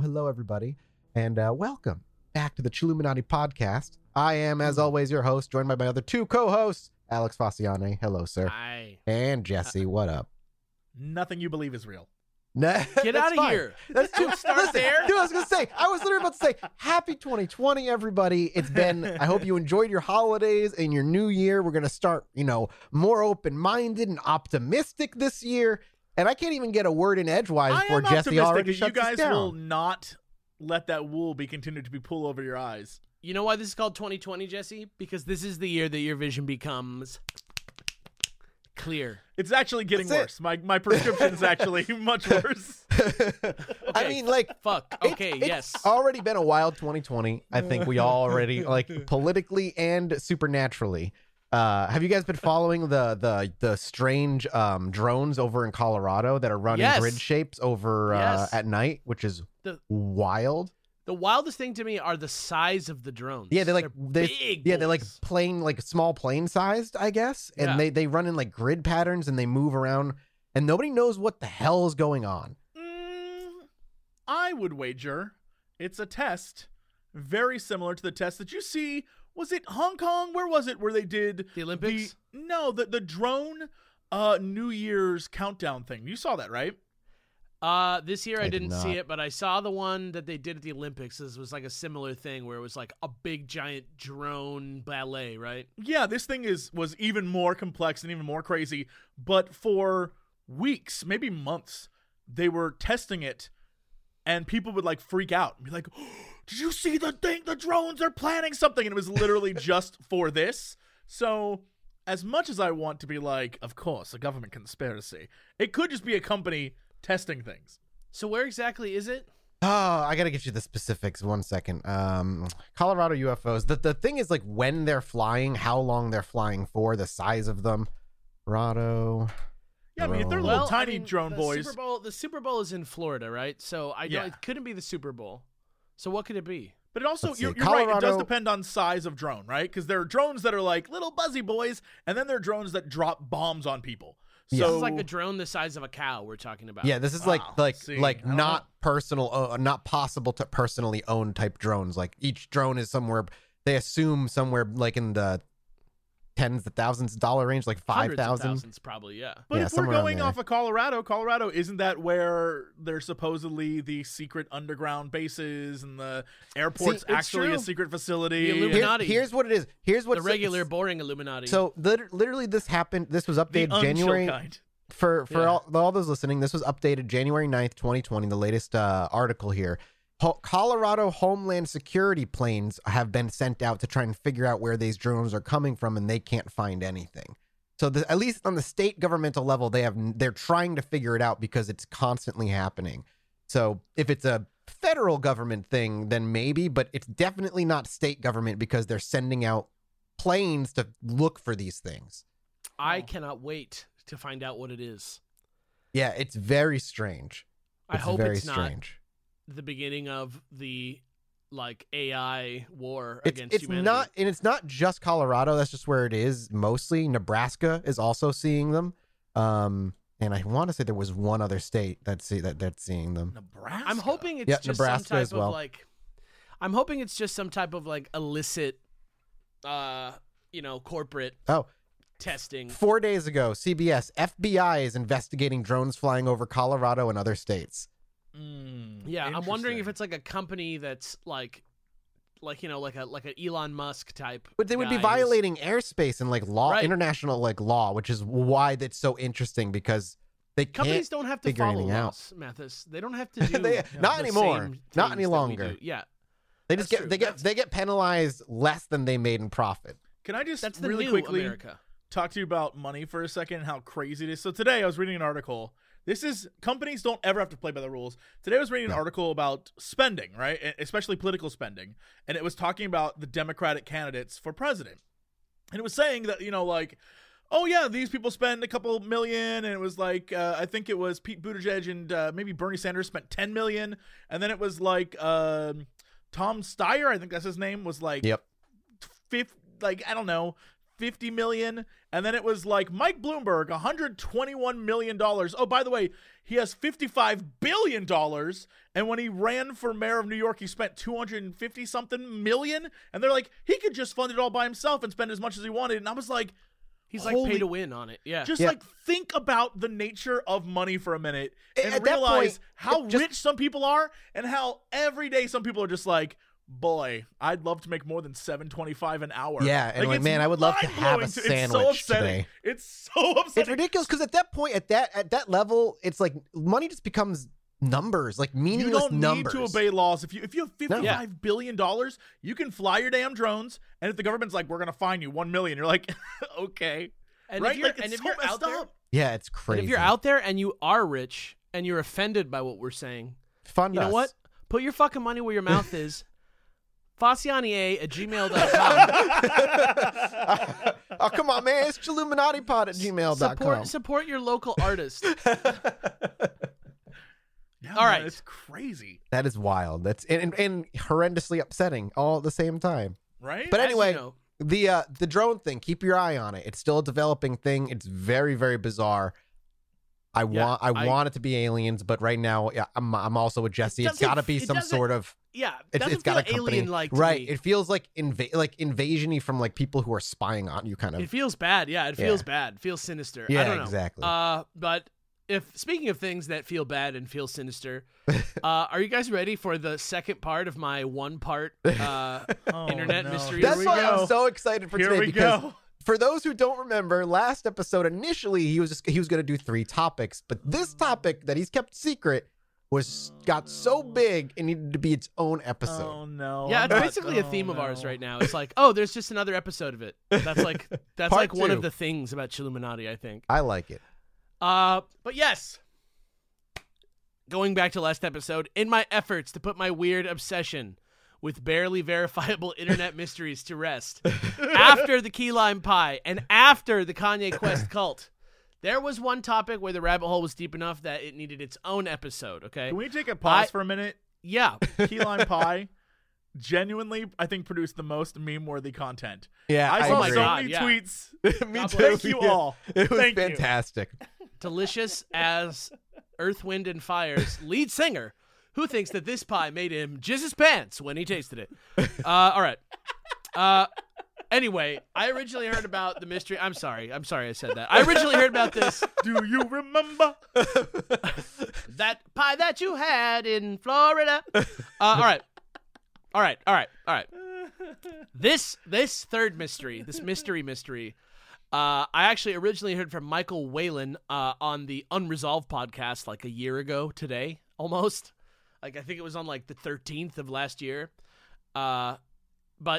hello, everybody, and welcome back to the Chilluminati podcast. I am, as always, your host, joined by my other two co-hosts, Alex Faciane. Hello, sir. Hi. And Jesse, what up? Nothing you believe is real. No, get out of fine. Here. That's too start there. Dude, I was literally about to say, happy 2020, everybody. It's been, I hope you enjoyed your holidays and your new year. We're going to start, you know, more open-minded and optimistic this year. And I can't even get a word in edgewise before Jesse already shuts us down. You guys will not let that wool be continued to be pulled over your eyes. You know why this is called 2020, Jesse? Because this is the year that your vision becomes clear. It's actually getting worse. My prescription's actually much worse. Okay. I mean, like, fuck. Okay, yes. It's already been a wild 2020. I think we all already, like, politically and supernaturally. Have you guys been following the strange drones over in Colorado that are running grid shapes over at night, which is wild? The wildest thing to me are the size of the drones. Yeah, they're like plane, like small plane sized, I guess. And they run in like grid patterns and they move around and nobody knows what the hell is going on. I would wager it's a test very similar to the test that you see. Was it Hong Kong? Where was it? Where they did the Olympics? The drone New Year's countdown thing. You saw that, right? This year I didn't see it, but I saw the one that they did at the Olympics. This was like a similar thing where it was like a big giant drone ballet, right? Yeah, this thing was even more complex and even more crazy. But for weeks, maybe months, they were testing it, and people would like freak out and be like, oh, "Did you see the thing? The drones are planning something!" And it was literally just for this. So, as much as I want to be like, of course, a government conspiracy, it could just be a company testing things. So where exactly is it? Oh, I gotta get you the specifics. 1 second. Colorado UFOs. The thing is like when they're flying, how long they're flying for, the size of them. Colorado. Yeah, I mean, if they're little tiny drone boys. The Super Bowl is in Florida, right? So it couldn't be the Super Bowl. So what could it be? But it also, you're right, it does depend on size of drone, right? Because there are drones that are like little buzzy boys, and then there are drones that drop bombs on people. So yeah. This is like a drone the size of a cow we're talking about. Yeah, this is not possible to personally own type drones. Like each drone is somewhere, they assume somewhere like in the tens of thousands of dollar range, like 5,000 probably. Yeah. But if we're going off of Colorado, isn't that where there's supposedly the secret underground bases and the airport's actually a secret facility? The Illuminati. Here's what it is. Here's what the regular boring Illuminati. So literally this happened. This was updated January kind. for all those listening. This was updated January 9th, 2020. The latest article here. Colorado Homeland Security planes have been sent out to try and figure out where these drones are coming from, and they can't find anything. So at least on the state governmental level, they're trying to figure it out because it's constantly happening. So if it's a federal government thing, then maybe, but it's definitely not state government because they're sending out planes to look for these things. I cannot wait to find out what it is. Yeah, it's very strange. I hope it's not. Strange. The beginning of the like AI war against humanity. It's not just Colorado. That's just where it is. Mostly Nebraska is also seeing them. And I want to say there was one other state that's seeing them. Nebraska. I'm hoping it's just Nebraska some type as well. Of like, I'm hoping it's just some type of like illicit, corporate. Oh. Testing. 4 days ago, CBS, FBI is investigating drones flying over Colorado and other states. Yeah, I'm wondering if it's like a company that's like an Elon Musk type. But they would be violating airspace and like law, international like law, which is why that's so interesting because they companies can't don't have to figure follow anything laws, out. Mathis, they don't have to do not anymore, not any longer. Yeah, they just that's get true. they get penalized less than they made in profit. Can I just really quickly talk to you about money for a second and how crazy it is? So today I was reading an article. This is companies don't ever have to play by the rules. Today I was reading an article about spending, right? Especially political spending. And it was talking about the Democratic candidates for president. And it was saying that, these people spend a couple million. And it was like, I think it was Pete Buttigieg and maybe Bernie Sanders spent 10 million. And then it was like Tom Steyer, I think that's his name, was like, I don't know, $50 million. And then it was like Mike Bloomberg, $121 million. Oh, by the way, he has $55 billion. And when he ran for mayor of New York, he spent 250 something million. And they're like, he could just fund it all by himself and spend as much as he wanted. And I was like, he's like pay to win on it. Yeah. Just like think about the nature of money for a minute and realize how rich some people are and how every day some people are just like, boy, I'd love to make more than $7.25 an hour. Yeah, and like man, I would love to have a sandwich today. It's so upsetting. It's ridiculous because at that point, at that level, it's like money just becomes numbers, like meaningless numbers. You don't need to obey laws. If you have $55 billion, you can fly your damn drones. And if the government's like, we're gonna fine you $1 million, you're like, okay, and right? If you're out there, it's crazy. And if you're out there and you are rich and you're offended by what we're saying, you know what? Put your fucking money where your mouth is. Faciane@gmail.com. Oh, come on, man. It's ChilluminatiPod@gmail.com. Support your local artist. Yeah, all right. It's crazy. That is wild. That's and horrendously upsetting all at the same time. Right? But anyway, the drone thing, keep your eye on it. It's still a developing thing. It's very, very bizarre. I want it to be aliens, but right now I'm also with Jesse. It's got to be some sort of it's got to alien like right. It feels like invasion-y from like people who are spying on you kind of. It feels bad. Yeah, it feels bad. It feels sinister. Yeah, I don't know. Exactly. But speaking of things that feel bad and feel sinister, are you guys ready for the second part of my one-part internet mystery? That's why I'm so excited for today because. Go. For those who don't remember, last episode, initially, he was going to do 3 topics, but this topic that he's kept secret got so big it needed to be its own episode. Oh, no. Yeah, it's basically a theme of ours right now. It's like, oh, there's just another episode of it. That's like one of the things about Chilluminati, I think. I like it. But yes, going back to last episode, in my efforts to put my weird obsession with barely verifiable internet mysteries to rest. After the key lime pie and after the Kanye Quest cult, there was one topic where the rabbit hole was deep enough that it needed its own episode, okay? Can we take a pause for a minute? Yeah. Key lime pie genuinely, I think, produced the most meme-worthy content. Yeah, I saw so many tweets. Me too. Thank you all. It was fantastic. Delicious as Earth, Wind, and Fire's lead singer, who thinks that this pie made him jizz his pants when he tasted it. All right. Anyway, I originally heard about the mystery. I'm sorry I said that. I originally heard about this. Do you remember that pie that you had in Florida? All right. This third mystery, this mystery, I actually originally heard from Michael Whalen on the Unresolved podcast like a year ago today, almost. Like, I think it was on, like, the 13th of last year. But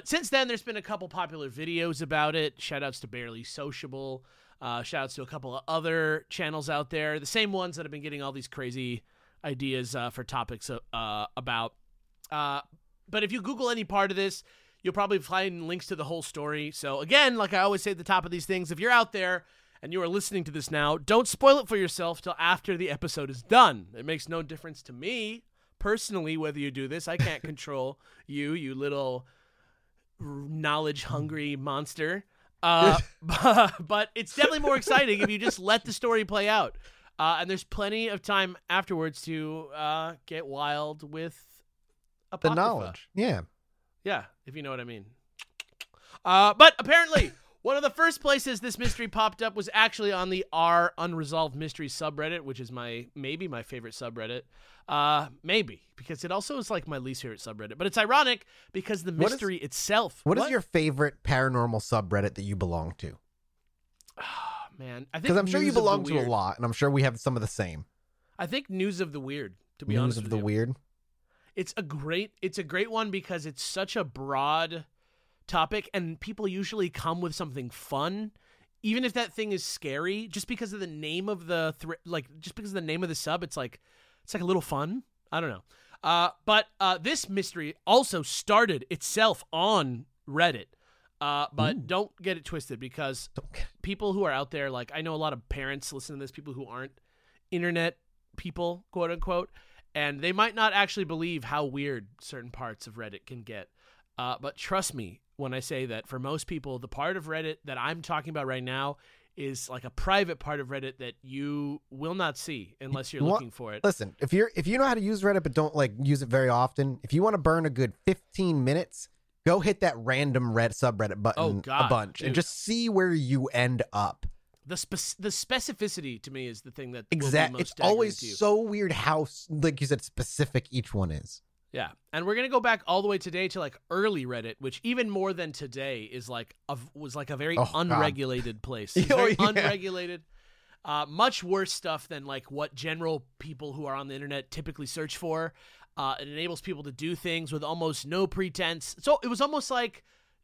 since then, there's been a couple popular videos about it. Shout-outs to Barely Sociable. Shout-outs to a couple of other channels out there. The same ones that have been getting all these crazy ideas for topics about. But if you Google any part of this, you'll probably find links to the whole story. So, again, like I always say at the top of these things, if you're out there and you are listening to this now, don't spoil it for yourself till after the episode is done. It makes no difference to me. Personally, whether you do this, I can't control you little knowledge-hungry monster. But it's definitely more exciting if you just let the story play out. And there's plenty of time afterwards to get wild with Apocrypha. The knowledge. Yeah. Yeah, if you know what I mean. But apparently, one of the first places this mystery popped up was actually on the r Unresolved Mystery subreddit, which is maybe my favorite subreddit. Maybe, because it also is like my least favorite subreddit. But it's ironic because the mystery itself. What is your favorite paranormal subreddit that you belong to? Oh, man. Because I'm sure you belong to a lot, and I'm sure we have some of the same. I think News of the Weird, to be honest with you. News of the Weird? It's a great one because it's such a broad topic, and people usually come with something fun, even if that thing is scary. Just because of the name of the sub, it's like a little fun. I don't know. But this mystery also started itself on Reddit. But don't get it twisted, because people who are out there, like I know a lot of parents listen to this, people who aren't internet people, quote unquote, and they might not actually believe how weird certain parts of Reddit can get. But trust me when I say that for most people, the part of Reddit that I'm talking about right now is like a private part of Reddit that you will not see unless you're looking for it. Listen, if you know how to use Reddit but don't like use it very often, if you want to burn a good 15 minutes, go hit that random red subreddit button a bunch, dude, and just see where you end up. The specificity to me is the thing that will be most staggering to you. It's always so weird how, like you said, specific each one is. Yeah, and we're gonna go back all the way today to like early Reddit, which even more than today is like was like a very unregulated place. It's very unregulated, much worse stuff than like what general people who are on the internet typically search for. It enables people to do things with almost no pretense. So it was almost like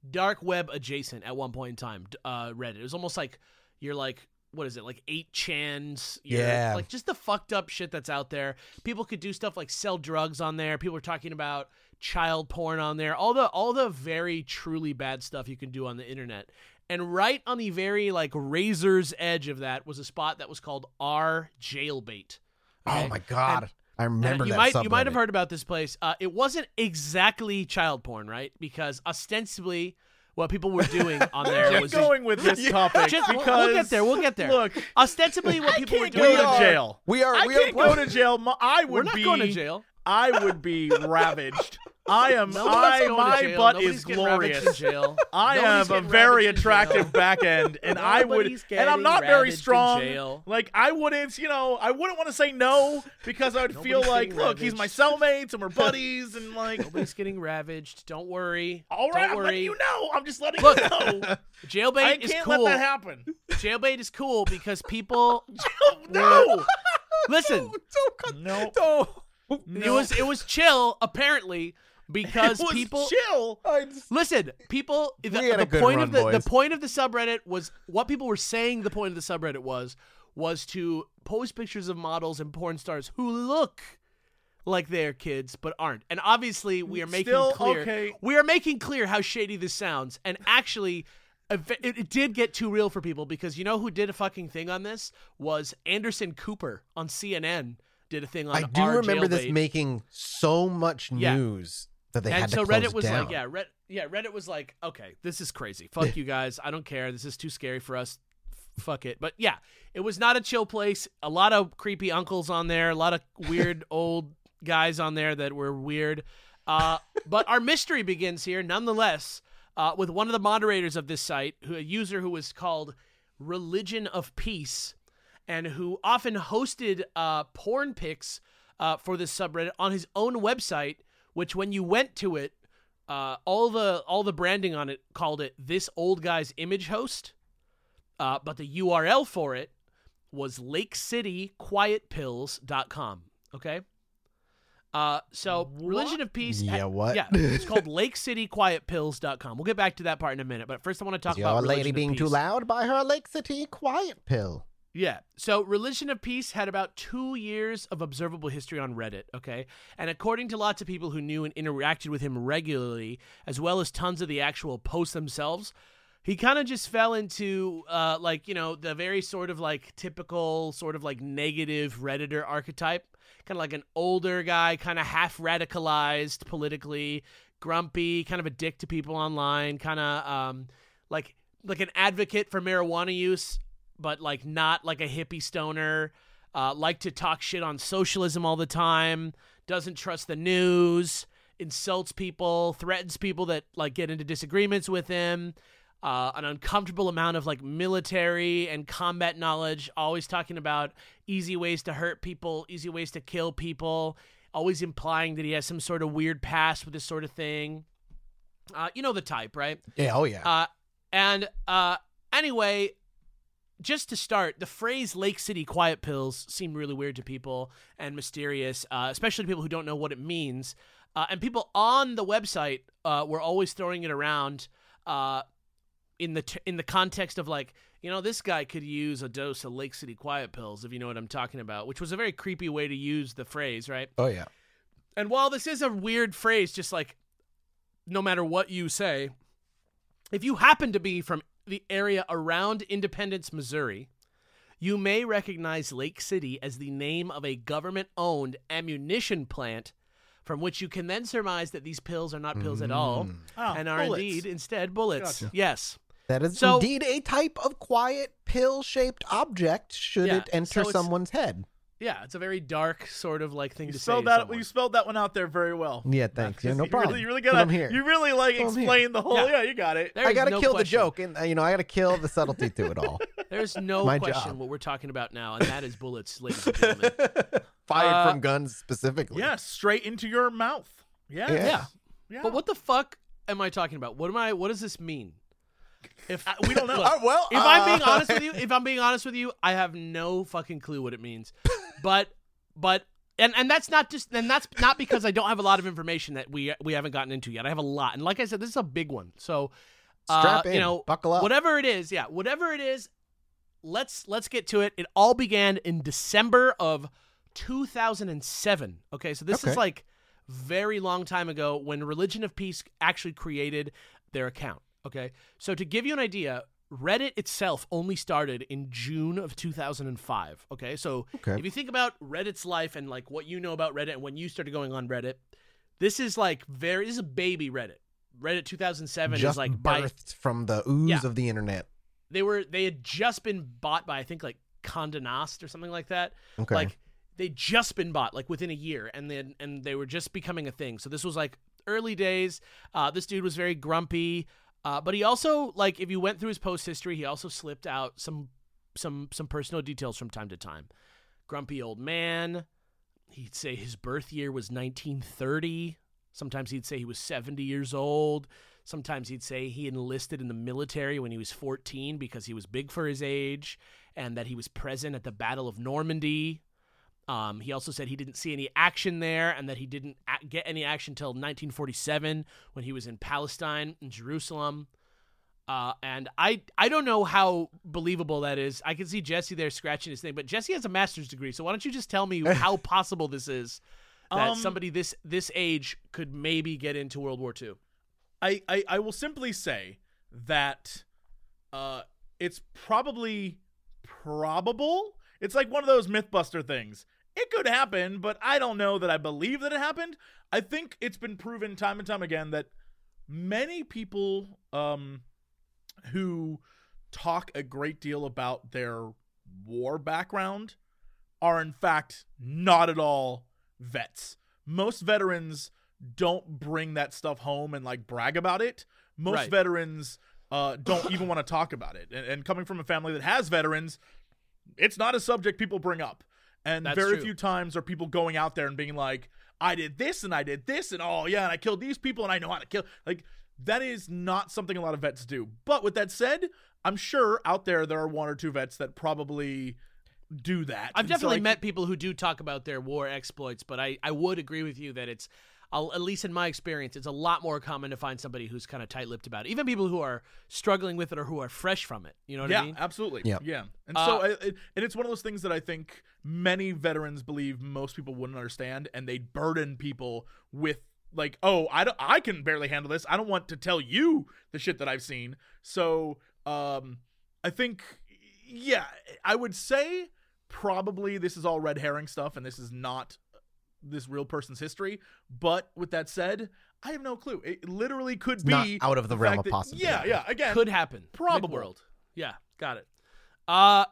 dark web adjacent at one point in time. Reddit. It was almost like you're like, what is it, like 8chan's? Yeah. Like just the fucked up shit that's out there. People could do stuff like sell drugs on there. People are talking about child porn on there. All the very truly bad stuff you can do on the internet. And right on the very like razor's edge of that was a spot that was called r Jailbait. Okay? Oh my God. I remember that. You might have heard about this place. It wasn't exactly child porn, right? Because ostensibly what people were doing on there was going with this topic. We'll get there. Look, ostensibly, what people were doing. Go to jail. We are going to jail. We're not going to jail. I would be ravaged. I am. My butt Nobody's is glorious. In jail. I have a very attractive back end, and I'm not very strong. Like I wouldn't want to say no because I would feel like, look, he's my cellmate, and we're buddies, and like nobody's getting ravaged. Don't worry. All right, I'm letting you know. I'm just letting you know. Jailbait is cool. I can't let that happen. Jailbait is cool because people. No. Listen. No. No. It was chill, apparently, because people chill. Listen, people. The point of the subreddit was what people were saying. The point of the subreddit was to post pictures of models and porn stars who look like they're kids but aren't. And obviously, we are making clear how shady this sounds. And actually, it did get too real for people because you know who did a fucking thing on this was Anderson Cooper on CNN. Did a thing on. I do remember this making so much news that they had to close down. And so Reddit was like, Reddit was like, okay, this is crazy. Fuck you guys. I don't care. This is too scary for us. Fuck it. But yeah, it was not a chill place. A lot of creepy uncles on there. A lot of weird old guys on there that were weird. But our mystery begins here, nonetheless, with one of the moderators of this site, a user who was called Religion of Peace, and who often hosted porn pics for this subreddit on his own website, which when you went to it, all the branding on it called it This Old Guy's Image Host, but the URL for it was lakecityquietpills.com, okay? Religion of Peace... it's called lakecityquietpills.com. We'll get back to that part in a minute, but first I want to talk about Religion of Peace. Is your lady being too loud? Buy her Lake City Quiet Pill. Yeah, so Religion of Peace had about 2 years of observable history on Reddit, okay? And according to lots of people who knew and interacted with him regularly, as well as tons of the actual posts themselves, he kind of just fell into, the very sort of, like, typical sort of, like, negative Redditor archetype. Kind of like an older guy, kind of half-radicalized politically, grumpy, kind of a dick to people online, kind of, like an advocate for marijuana use, but like not like a hippie stoner, like to talk shit on socialism all the time, doesn't trust the news, insults people, threatens people that like get into disagreements with him, an uncomfortable amount of like military and combat knowledge, always talking about easy ways to hurt people, easy ways to kill people, always implying that he has some sort of weird past with this sort of thing. You know the type, right? Yeah, oh yeah. Anyway... Just to start, the phrase Lake City Quiet Pills seemed really weird to people and mysterious, especially to people who don't know what it means. And people on the website were always throwing it around in the context of like, you know, this guy could use a dose of Lake City Quiet Pills, if you know what I'm talking about, which was a very creepy way to use the phrase, right? Oh, yeah. And while this is a weird phrase, just like no matter what you say, if you happen to be from the area around Independence, Missouri, you may recognize Lake City as the name of a government-owned ammunition plant from which you can then surmise that these pills are not pills at all and are bullets. Indeed instead bullets. Gotcha. Yes. That is indeed a type of quiet pill-shaped object should it enter someone's head. Yeah, it's a very dark sort of like thing to say. You spelled that one out there very well. Yeah, thanks. Yeah, no problem. You really explained the whole. Yeah, you got it. I got to kill the joke, and I got to kill the subtlety to it all. There's no question what we're talking about now, and that is bullets, ladies and gentlemen. Fired from guns specifically. Yeah, straight into your mouth. Yes. Yeah. But what the fuck am I talking about? What does this mean? We don't know. If I'm being honest with you, I have no fucking clue what it means. But that's not because I don't have a lot of information that we haven't gotten into yet. I have a lot, and like I said, this is a big one. So, strap in, buckle up. Whatever it is, let's get to it. It all began in December of 2007. Okay, so this is like very long time ago when Religion of Peace actually created their account. Okay, so to give you an idea, Reddit itself only started in June of 2005. Okay, so if you think about Reddit's life and like what you know about Reddit and when you started going on Reddit, this is like this is a baby Reddit. Reddit 2007 just is like birthed from the ooze of the internet. They had just been bought by I think like Condé Nast or something like that. Okay, like they'd just been bought like within a year, and they were just becoming a thing. So this was like early days. This dude was very grumpy. But he also, like, if you went through his post history, he also slipped out some personal details from time to time. Grumpy old man. He'd say his birth year was 1930. Sometimes he'd say he was 70 years old. Sometimes he'd say he enlisted in the military when he was 14 because he was big for his age and that he was present at the Battle of Normandy. He also said he didn't see any action there and that he didn't get any action until 1947 when he was in Palestine, in Jerusalem. And I don't know how believable that is. I can see Jesse there scratching his thing, but Jesse has a master's degree. So why don't you just tell me how possible this is that somebody this age could maybe get into World War II? I will simply say that it's probably probable. It's like one of those Mythbuster things. It could happen, but I don't know that I believe that it happened. I think it's been proven time and time again that many people who talk a great deal about their war background are, in fact, not at all vets. Most veterans don't bring that stuff home and, like, brag about it. Most veterans don't even want to talk about it. And coming from a family that has veterans, it's not a subject people bring up. And that's very few times are people going out there and being like, I did this, and and I killed these people, and I know how to kill. Like, that is not something a lot of vets do. But with that said, I'm sure out there are one or two vets that probably do that. I've definitely met people who do talk about their war exploits, but I would agree with you that it's, at least in my experience, it's a lot more common to find somebody who's kind of tight-lipped about it. Even people who are struggling with it or who are fresh from it. You know what I mean? Yeah, absolutely. Yeah. And so it's one of those things that I think many veterans believe most people wouldn't understand, and they burden people with, like, I can barely handle this. I don't want to tell you the shit that I've seen. So I think, I would say probably this is all red herring stuff, and this is not this real person's history. But with that said, I have no clue. It literally could be not out of the realm of possibility. Again, could happen. Probable. Mid-world. Yeah, got it.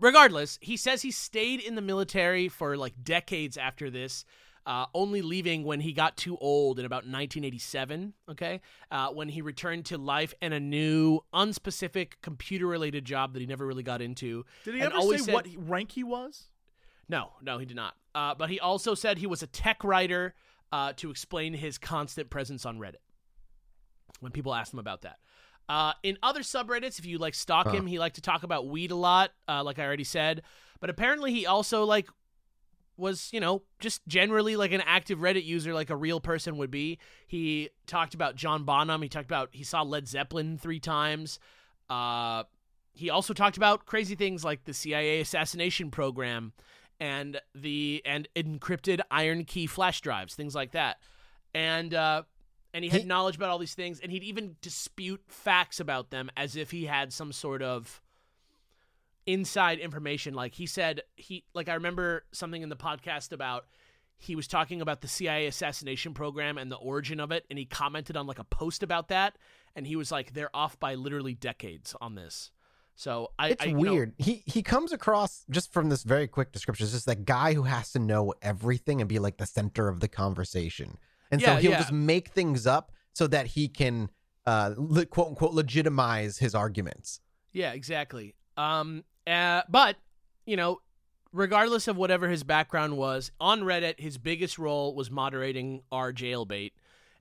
Regardless, he says he stayed in the military for like decades after this, only leaving when he got too old in about 1987, when he returned to life and a new, unspecific, computer-related job that he never really got into. Did he ever say what rank he was? No, he did not. But he also said he was a tech writer to explain his constant presence on Reddit when people asked him about that. In other subreddits, if you like stalk him, he liked to talk about weed a lot, like I already said. But apparently he also like was, just generally like an active Reddit user like a real person would be. He talked about John Bonham. He talked about he saw Led Zeppelin 3 times. He also talked about crazy things like the CIA assassination program and encrypted iron key flash drives, things like that. And he had knowledge about all these things, and he'd even dispute facts about them as if he had some sort of inside information. Like he said, I remember something in the podcast about he was talking about the CIA assassination program and the origin of it, and he commented on like a post about that, and he was like, they're off by literally decades on this. So it's weird. He comes across, just from this very quick description, is just that guy who has to know everything and be like the center of the conversation. And so he'll just make things up so that he can, quote unquote, legitimize his arguments. Yeah, exactly. But, you know, regardless of whatever his background was, on Reddit, his biggest role was moderating our jailbait.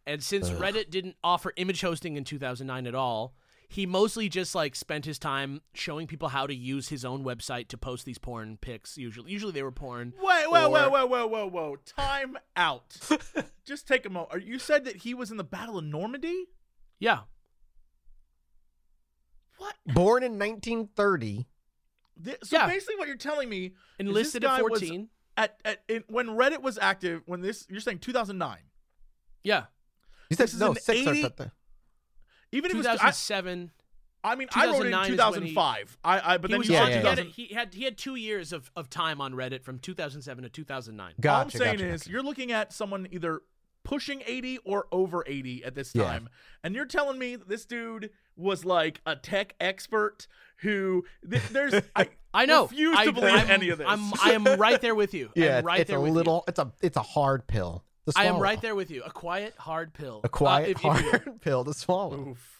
And since Reddit didn't offer image hosting in 2009 at all, he mostly just like spent his time showing people how to use his own website to post these porn pics. Usually they were porn. Wait, whoa. Time out. Just take a moment. You said that he was in the Battle of Normandy? Yeah. What? Born in 1930. Basically what you're telling me, enlisted at 14 when Reddit was active, when this, you're saying 2009. Yeah. You said no, 6 or something. Even if it was 2007, I mean, I wrote it in 2005. He had 2 years of time on Reddit from 2007 to 2009. Gotcha, all I'm saying is you're looking at someone either pushing 80 or over 80 at this time, and you're telling me that this dude was like a tech expert who there's I know. Refuse to believe any of this. I am right there with you. Yeah, it's a hard pill. I am right there with you. A quiet, hard pill. A quiet, hard pill to swallow. Oof.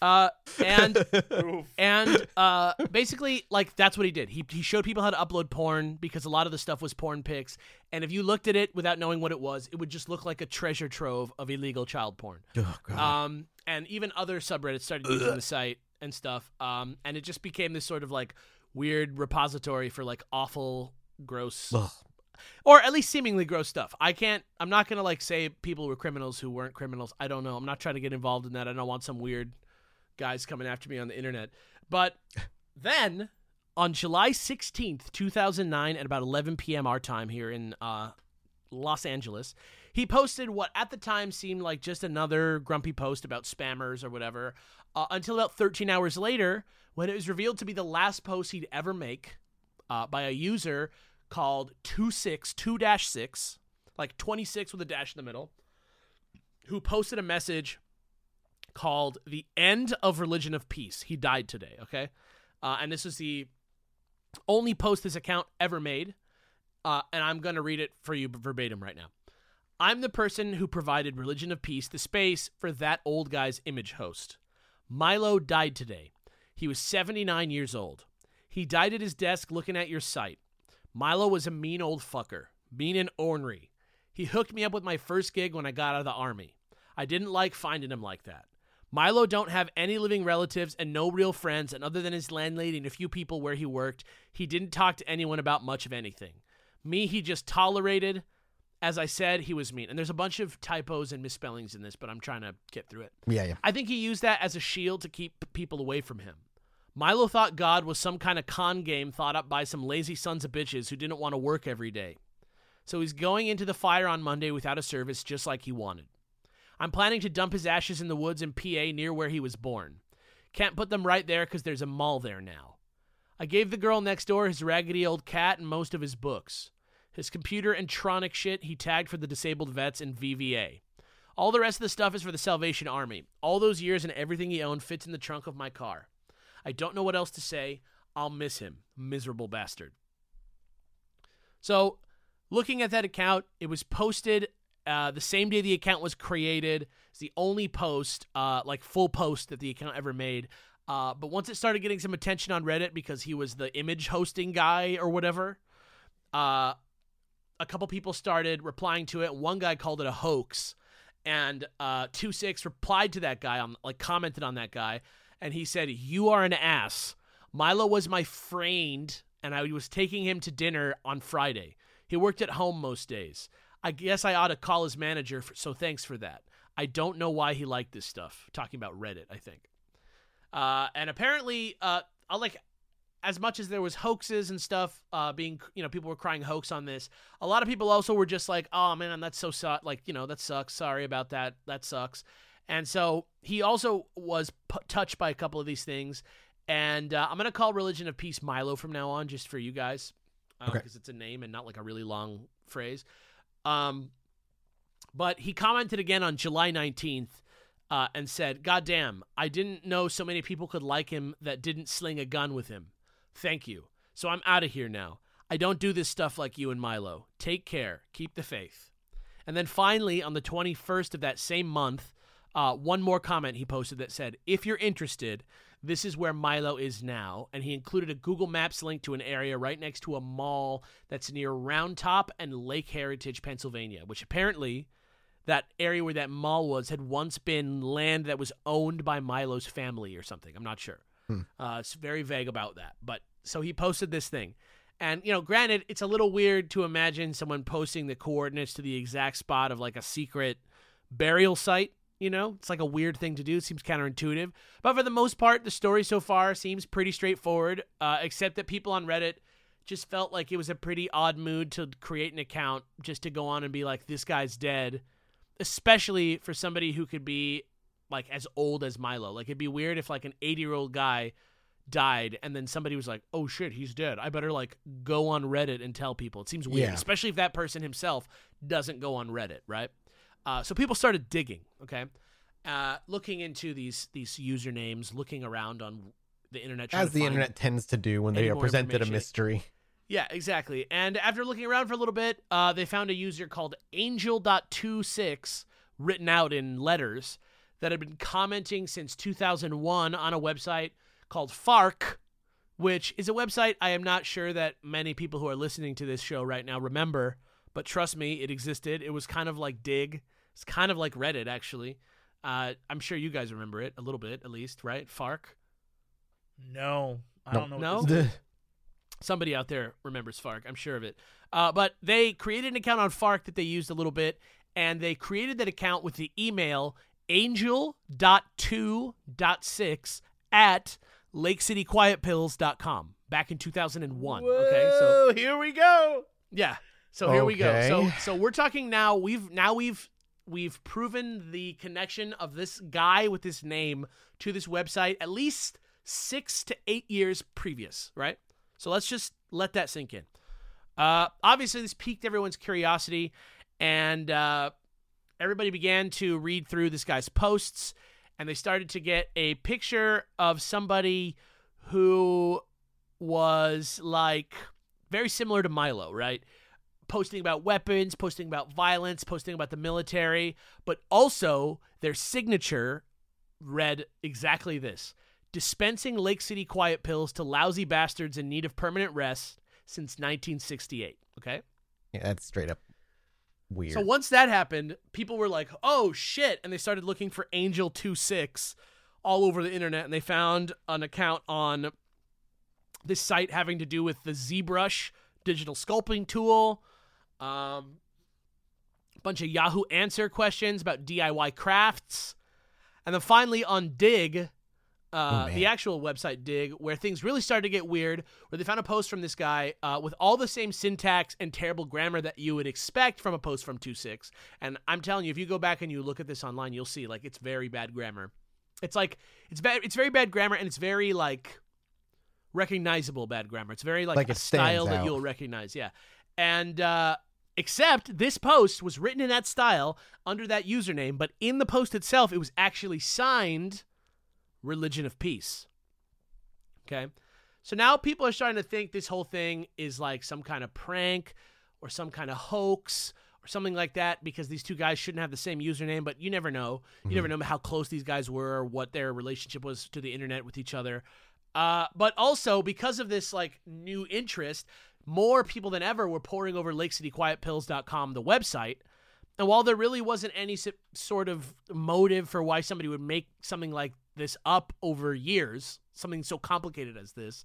Basically, like, that's what he did. He showed people how to upload porn because a lot of the stuff was porn pics. And if you looked at it without knowing what it would just look like a treasure trove of illegal child porn. Oh, God. And even other subreddits started using the site and stuff. And it just became this sort of, like, weird repository for, like, awful, gross... Ugh. Or at least seemingly gross stuff. I'm not going to like say people were criminals who weren't criminals. I don't know. I'm not trying to get involved in that. I don't want some weird guys coming after me on the internet. But then on July 16th, 2009 at about 11 p.m. our time here in Los Angeles, he posted what at the time seemed like just another grumpy post about spammers or whatever until about 13 hours later when it was revealed to be the last post he'd ever make by a user called 262-6, like 26 with a dash in the middle, who posted a message called The End of Religion of Peace. He died today, okay? And this is the only post this account ever made, and I'm going to read it for you verbatim right now. I'm the person who provided Religion of Peace the space for that old guy's image host. Milo died today. He was 79 years old. He died at his desk looking at your site. Milo was a mean old fucker, mean and ornery. He hooked me up with my first gig when I got out of the army. I didn't like finding him like that. Milo don't have any living relatives and no real friends, and other than his landlady and a few people where he worked, he didn't talk to anyone about much of anything. Me, he just tolerated. As I said, he was mean. And there's a bunch of typos and misspellings in this, but I'm trying to get through it. Yeah. I think he used that as a shield to keep people away from him. Milo thought God was some kind of con game thought up by some lazy sons of bitches who didn't want to work every day. So he's going into the fire on Monday without a service, just like he wanted. I'm planning to dump his ashes in the woods in PA near where he was born. Can't put them right there because there's a mall there now. I gave the girl next door his raggedy old cat and most of his books. His computer and tronic shit he tagged for the disabled vets and VVA. All the rest of the stuff is for the Salvation Army. All those years and everything he owned fits in the trunk of my car. I don't know what else to say. I'll miss him. Miserable bastard. So, looking at that account, it was posted the same day the account was created. It's the only post, full post that the account ever made. But once it started getting some attention on Reddit because he was the image hosting guy or whatever, a couple people started replying to it. One guy called it a hoax. And 26 replied to that guy, commented on that guy. And he said, you are an ass. Milo was my friend, and I was taking him to dinner on Friday. He worked at home most days. I guess I ought to call his manager, so thanks for that. I don't know why he liked this stuff. Talking about Reddit, I think. And apparently, as much as there was hoaxes and stuff people were crying hoax on this, a lot of people also were just like, oh, man, that's so sucks. That sucks. Sorry about that. That sucks. And so he also was touched by a couple of these things. And I'm going to call Religion of Peace Milo from now on just for you guys because it's a name and not like a really long phrase. But he commented again on July 19th and said, "God damn, I didn't know so many people could like him that didn't sling a gun with him. Thank you. So I'm out of here now. I don't do this stuff like you and Milo. Take care. Keep the faith." And then finally, on the 21st of that same month, one more comment he posted that said, "If you're interested, this is where Milo is now." And he included a Google Maps link to an area right next to a mall that's near Round Top and Lake Heritage, Pennsylvania, which apparently that area where that mall was had once been land that was owned by Milo's family or something. I'm not sure. It's very vague about that. But so he posted this thing. And, you know, granted, it's a little weird to imagine someone posting the coordinates to the exact spot of like a secret burial site. You know, it's like a weird thing to do. It seems counterintuitive. But for the most part, the story so far seems pretty straightforward, except that people on Reddit just felt like it was a pretty odd mood to create an account just to go on and be like, this guy's dead, especially for somebody who could be like as old as Milo. Like it'd be weird if like an 80-year-old guy died and then somebody was like, oh shit, he's dead, I better like go on Reddit and tell people. It seems weird, especially if that person himself doesn't go on Reddit, right? So people started digging, okay, looking into these usernames, looking around on the internet. As the internet tends to do when they are presented a mystery. Yeah, exactly. And after looking around for a little bit, they found a user called Angel.26 written out in letters that had been commenting since 2001 on a website called FARC, which is a website I am not sure that many people who are listening to this show right now remember, but trust me, it existed. It was kind of like Dig. It's kind of like Reddit, actually. I'm sure you guys remember it a little bit, at least, right? FARC? No. I don't know. No? What somebody out there remembers FARC. I'm sure of it. But they created an account on FARC that they used a little bit, and they created that account with the email angel.2.6@lakecityquietpills.com back in 2001. Whoa, okay, so here we go. Yeah. So here we go. So we're talking now. We've proven the connection of this guy with this name to this website at least 6 to 8 years previous, right? So let's just let that sink in. Obviously, this piqued everyone's curiosity, and everybody began to read through this guy's posts, and they started to get a picture of somebody who was like very similar to Milo, right? Posting about weapons, posting about violence, posting about the military, but also their signature read exactly this: dispensing Lake City Quiet Pills to lousy bastards in need of permanent rest since 1968. Okay? Yeah, that's straight up weird. So once that happened, people were like, oh shit, and they started looking for Angel26 all over the internet, and they found an account on this site having to do with the ZBrush digital sculpting tool. A bunch of Yahoo Answer questions about DIY crafts. And then finally on Dig, the actual website Dig, where things really started to get weird, where they found a post from this guy with all the same syntax and terrible grammar that you would expect from a post from 26. And I'm telling you, if you go back and you look at this online, you'll see like it's very bad grammar. It's like it's very bad grammar, and it's very like recognizable bad grammar. It's very like a style that you'll recognize. Yeah. And except this post was written in that style under that username, but in the post itself, it was actually signed Religion of Peace. Okay. So now people are starting to think this whole thing is like some kind of prank or some kind of hoax or something like that, because these two guys shouldn't have the same username, but you never know. You never know how close these guys were or what their relationship was to the internet with each other. But also because of this like new interest, more people than ever were pouring over lakecityquietpills.com, the website. And while there really wasn't any sort of motive for why somebody would make something like this up over years, something so complicated as this,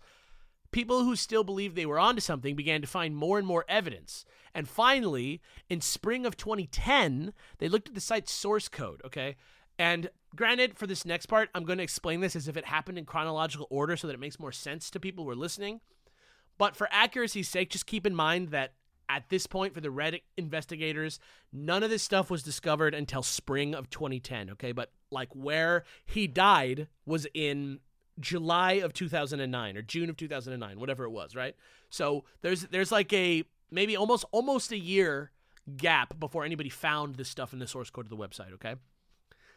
people who still believed they were onto something began to find more and more evidence. And finally, in spring of 2010, they looked at the site's source code, okay? And granted, for this next part, I'm going to explain this as if it happened in chronological order so that it makes more sense to people who are listening. But for accuracy's sake, just keep in mind that at this point for the Reddit investigators, none of this stuff was discovered until spring of 2010, okay? But like where he died was in July of 2009 or June of 2009, whatever it was, right? So there's like a maybe almost a year gap before anybody found this stuff in the source code of the website, okay?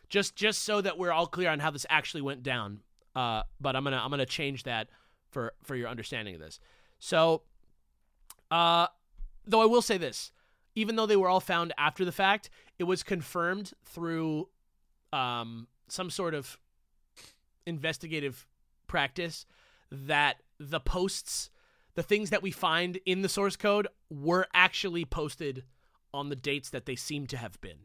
Just so that we're all clear on how this actually went down. But I'm gonna change that for your understanding of this. So, though I will say this, even though they were all found after the fact, it was confirmed through some sort of investigative practice that the posts, the things that we find in the source code, were actually posted on the dates that they seem to have been.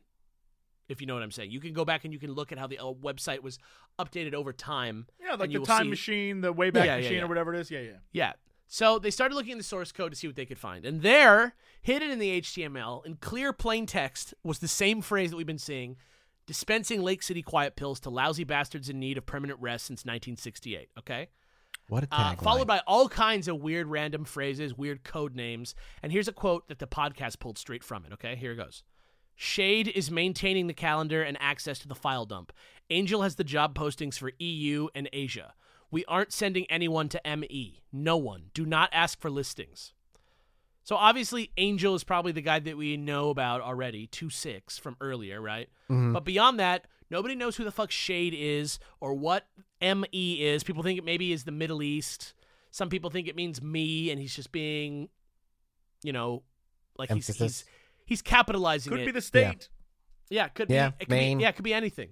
If you know what I'm saying, you can go back and you can look at how the website was updated over time. Yeah, like the time machine, the Wayback Machine or whatever it is. Yeah. So they started looking in the source code to see what they could find. And there, hidden in the HTML, in clear plain text, was the same phrase that we've been seeing, dispensing Lake City Quiet Pills to lousy bastards in need of permanent rest since 1968. Okay? What a tagline. Followed by all kinds of weird random phrases, weird code names. And here's a quote that the podcast pulled straight from it. Okay? Here it goes. Shade is maintaining the calendar and access to the file dump. Angel has the job postings for EU and Asia. We aren't sending anyone to ME. No one. Do not ask for listings. So obviously, Angel is probably the guy that we know about already, 2-6 from earlier, right? Mm-hmm. But beyond that, nobody knows who the fuck Shade is or what ME is. People think it maybe is the Middle East. Some people think it means me, and he's just being, you know, like He's capitalizing it. Could be the state. Yeah, could be. Yeah, it could be anything.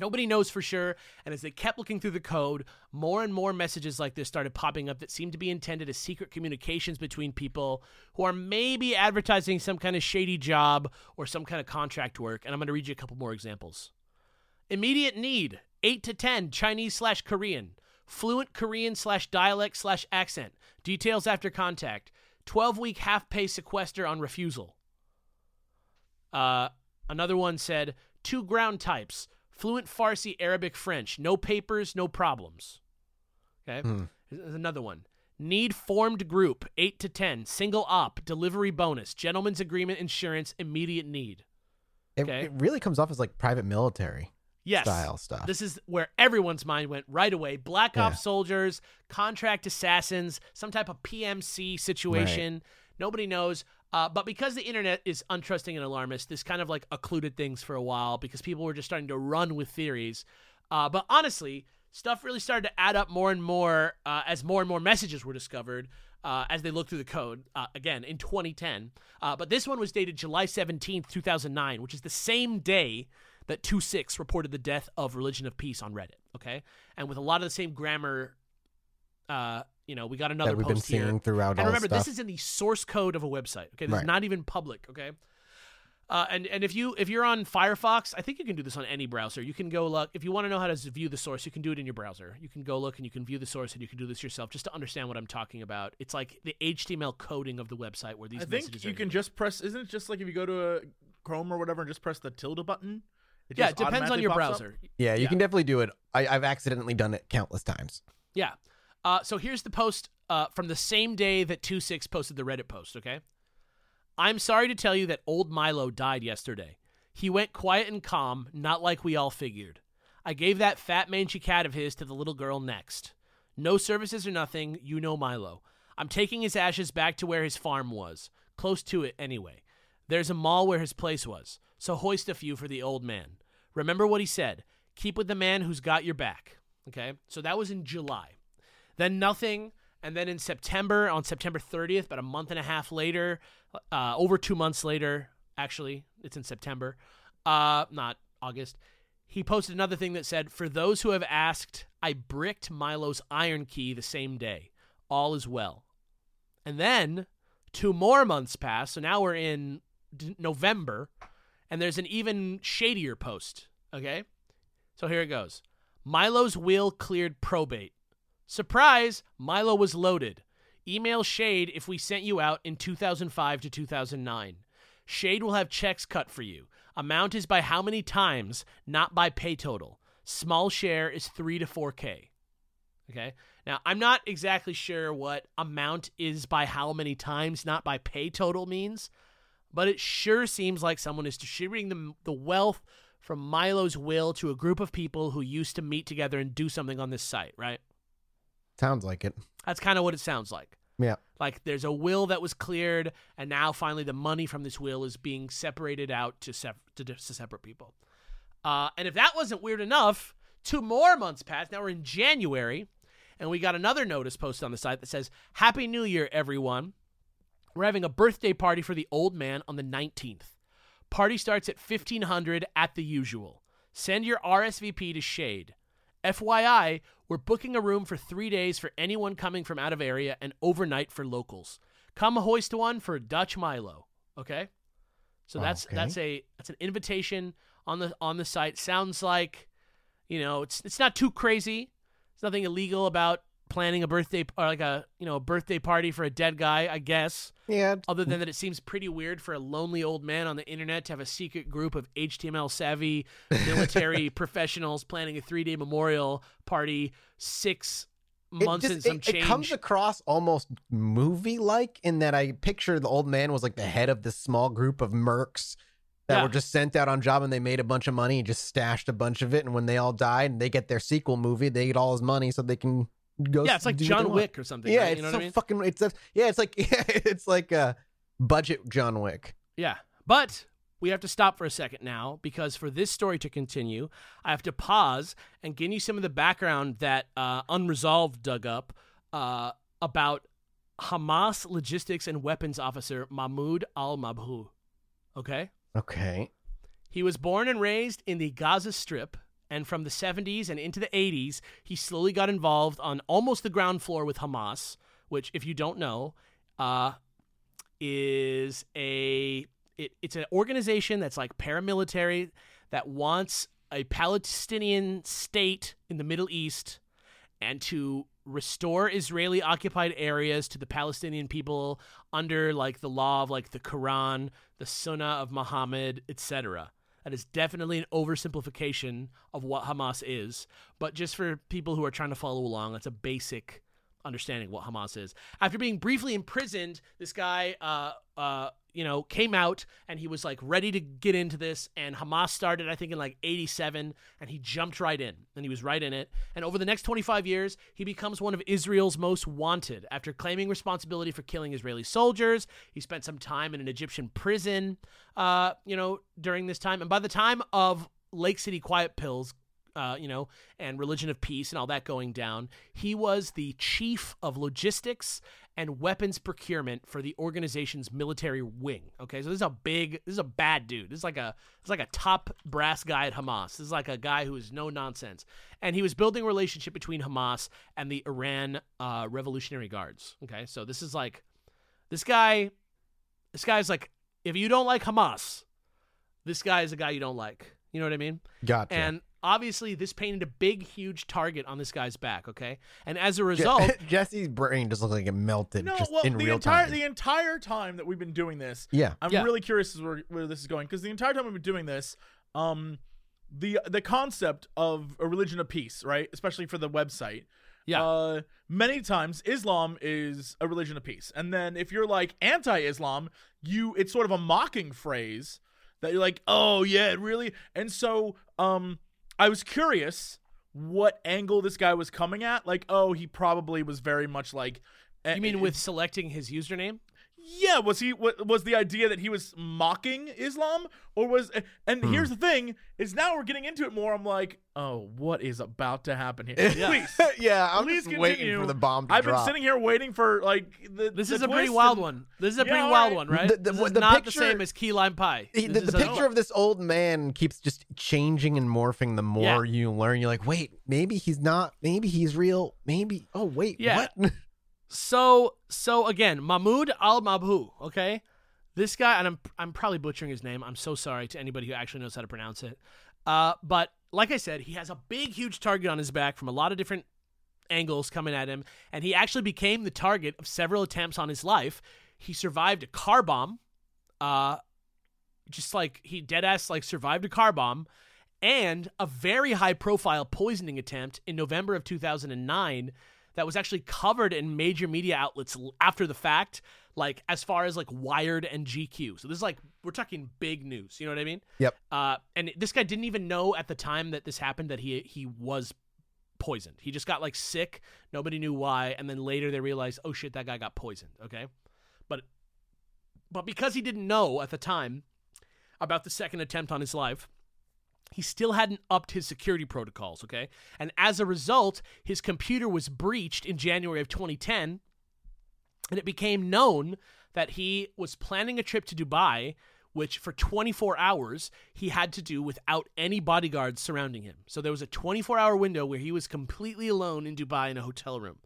Nobody knows for sure. And as they kept looking through the code, more and more messages like this started popping up that seemed to be intended as secret communications between people who are maybe advertising some kind of shady job or some kind of contract work. And I'm going to read you a couple more examples. Immediate need, 8 to 10, Chinese/Korean, fluent Korean/dialect/accent, details after contact, 12-week half-pay sequester on refusal. Another one said 2 ground types, fluent Farsi, Arabic, French, no papers, no problems. Okay. There's another one. Need formed group, 8 to 10, single op, delivery bonus, gentleman's agreement, insurance, immediate need. Okay? It really comes off as like private military style stuff. This is where everyone's mind went right away. Black ops soldiers, contract assassins, some type of PMC situation. Right. Nobody knows. But because the internet is untrusting and alarmist, this kind of like occluded things for a while because people were just starting to run with theories. But honestly, stuff really started to add up more and more as more and more messages were discovered as they looked through the code, again, in 2010. But this one was dated July 17th, 2009, which is the same day that 2-6 reported the death of Religion of Peace on Reddit, okay? And with a lot of the same grammar... you know, we got another that we've post been seeing throughout. And all remember, this is in the source code of a website. Okay, this is not even public. Okay, and if you're on Firefox, I think you can do this on any browser. You can go look if you want to know how to view the source. You can do it in your browser. You can go look and you can view the source, and you can do this yourself just to understand what I'm talking about. It's like the HTML coding of the website where these. I think you can just press. Isn't it just like if you go to a Chrome or whatever and just press the tilde button? It depends on your browser. Up? Yeah, you can definitely do it. I've accidentally done it countless times. Yeah. So here's the post from the same day that 2-6 posted the Reddit post, okay? I'm sorry to tell you that old Milo died yesterday. He went quiet and calm, not like we all figured. I gave that fat mangy cat of his to the little girl next. No services or nothing, you know Milo. I'm taking his ashes back to where his farm was. Close to it, anyway. There's a mall where his place was. So hoist a few for the old man. Remember what he said. Keep with the man who's got your back. Okay? So that was in July. Then nothing, and then in September, on September 30th, about a month and a half later, over 2 months later, actually, it's in September, not August, he posted another thing that said, for those who have asked, I bricked Milo's iron key the same day. All is well. And then 2 more months pass, so now we're in November, and there's an even shadier post, okay? So here it goes. Milo's will cleared probate. Surprise, Milo was loaded. Email Shade if we sent you out in 2005 to 2009. Shade will have checks cut for you. Amount is by how many times, not by pay total. Small share is 3 to 4K. Okay? Now, I'm not exactly sure what amount is by how many times, not by pay total means, but it sure seems like someone is distributing the wealth from Milo's will to a group of people who used to meet together and do something on this site, right? Sounds like it. That's kind of what it sounds like. Yeah. Like, there's a will that was cleared, and now finally the money from this will is being separated out to separate people. And if that wasn't weird enough, 2 more months passed. Now we're in January, and we got another notice posted on the site that says, "Happy New Year, everyone. We're having a birthday party for the old man on the 19th. Party starts at 1500 at the usual. Send your RSVP to Shade. FYI, we're booking a room for 3 days for anyone coming from out of area and overnight for locals. Come hoist one for Dutch Milo." Okay? So that's an invitation on the site. Sounds like, you know, it's not too crazy. There's nothing illegal about planning a birthday or like a birthday party for a dead guy, I guess. Yeah. Other than that, it seems pretty weird for a lonely old man on the internet to have a secret group of HTML savvy military professionals planning a 3-day memorial party 6 months and some change. It comes across almost movie-like in that I picture the old man was like the head of this small group of mercs that were just sent out on job, and they made a bunch of money and just stashed a bunch of it. And when they all died and they get their sequel movie, they get all his money so they can... it's like John Wick or something. Yeah, right? You know what I mean? Fucking. It's like a budget John Wick. Yeah, but we have to stop for a second now, because for this story to continue, I have to pause and give you some of the background that Unresolved dug up about Hamas logistics and weapons officer Mahmoud al-Mabhu. Okay. Okay. He was born and raised in the Gaza Strip. And from the 70s and into the 80s, he slowly got involved on almost the ground floor with Hamas, which, if you don't know, it's an organization that's like paramilitary that wants a Palestinian state in the Middle East and to restore Israeli occupied areas to the Palestinian people under like the law of like the Quran, the Sunnah of Muhammad, etc. That is definitely an oversimplification of what Hamas is, but just for people who are trying to follow along, that's a basic understanding of what Hamas is. After being briefly imprisoned, this guy, came out, and he was like ready to get into this. And Hamas started, I think, in like 87, and he jumped right in, and he was right in it. And over the next 25 years, he becomes one of Israel's most wanted after claiming responsibility for killing Israeli soldiers. He spent some time in an Egyptian prison, during this time. And by the time of Lake City Quiet Pills, and Religion of Peace and all that going down, he was the chief of logistics and weapons procurement for the organization's military wing. Okay, so this is a bad dude. This is like a top brass guy at Hamas. This is like a guy who is no nonsense. And he was building a relationship between Hamas and the Iran Revolutionary Guards. Okay, so this is like this guy's like, if you don't like Hamas, this guy is a guy you don't like. You know what I mean? Gotcha. And obviously, this painted a big, huge target on this guy's back, okay? And as a result... Jesse's brain just looks like it melted time. The entire time that we've been doing this... Yeah. I'm really curious as where this is going, because the entire time we've been doing this, the concept of a religion of peace, right? Especially for the website. Yeah. Many times, Islam is a religion of peace. And then if you're, like, anti-Islam, it's sort of a mocking phrase that you're like, oh, yeah, really? And so... I was curious what angle this guy was coming at. Like, oh, he probably was very much like... You mean with selecting his username? Yeah. Was the idea that he was mocking Islam? Or was... And here's the thing, is now we're getting into it more. I'm like, oh, what is about to happen here? Yeah. Please. Yeah, I'm just waiting for the bomb to drop. I've been sitting here waiting for, like... This is a pretty wild one. This is a pretty wild one, right? This is not the same as key lime pie. The picture of this old man keeps just changing and morphing the more you learn. You're like, wait, maybe he's not... Maybe he's real. Maybe... Oh, wait, what? So again, Mahmoud al-Mabhu, okay? This guy, and I'm probably butchering his name. I'm so sorry to anybody who actually knows how to pronounce it. But like I said, he has a big, huge target on his back from a lot of different angles coming at him, and he actually became the target of several attempts on his life. He survived a car bomb. He deadass survived a car bomb, and a very high-profile poisoning attempt in November of 2009 that was actually covered in major media outlets after the fact, like as far as like Wired and GQ. So this is like, we're talking big news. You know what I mean? Yep. And this guy didn't even know at the time that this happened that he was poisoned. He just got, like, sick. Nobody knew why. And then later they realized, oh, shit, that guy got poisoned, okay? But because he didn't know at the time about the second attempt on his life, he still hadn't upped his security protocols, okay? And as a result, his computer was breached in January of 2010, and it became known that he was planning a trip to Dubai, which for 24 hours he had to do without any bodyguards surrounding him. So there was a 24-hour window where he was completely alone in Dubai in a hotel room,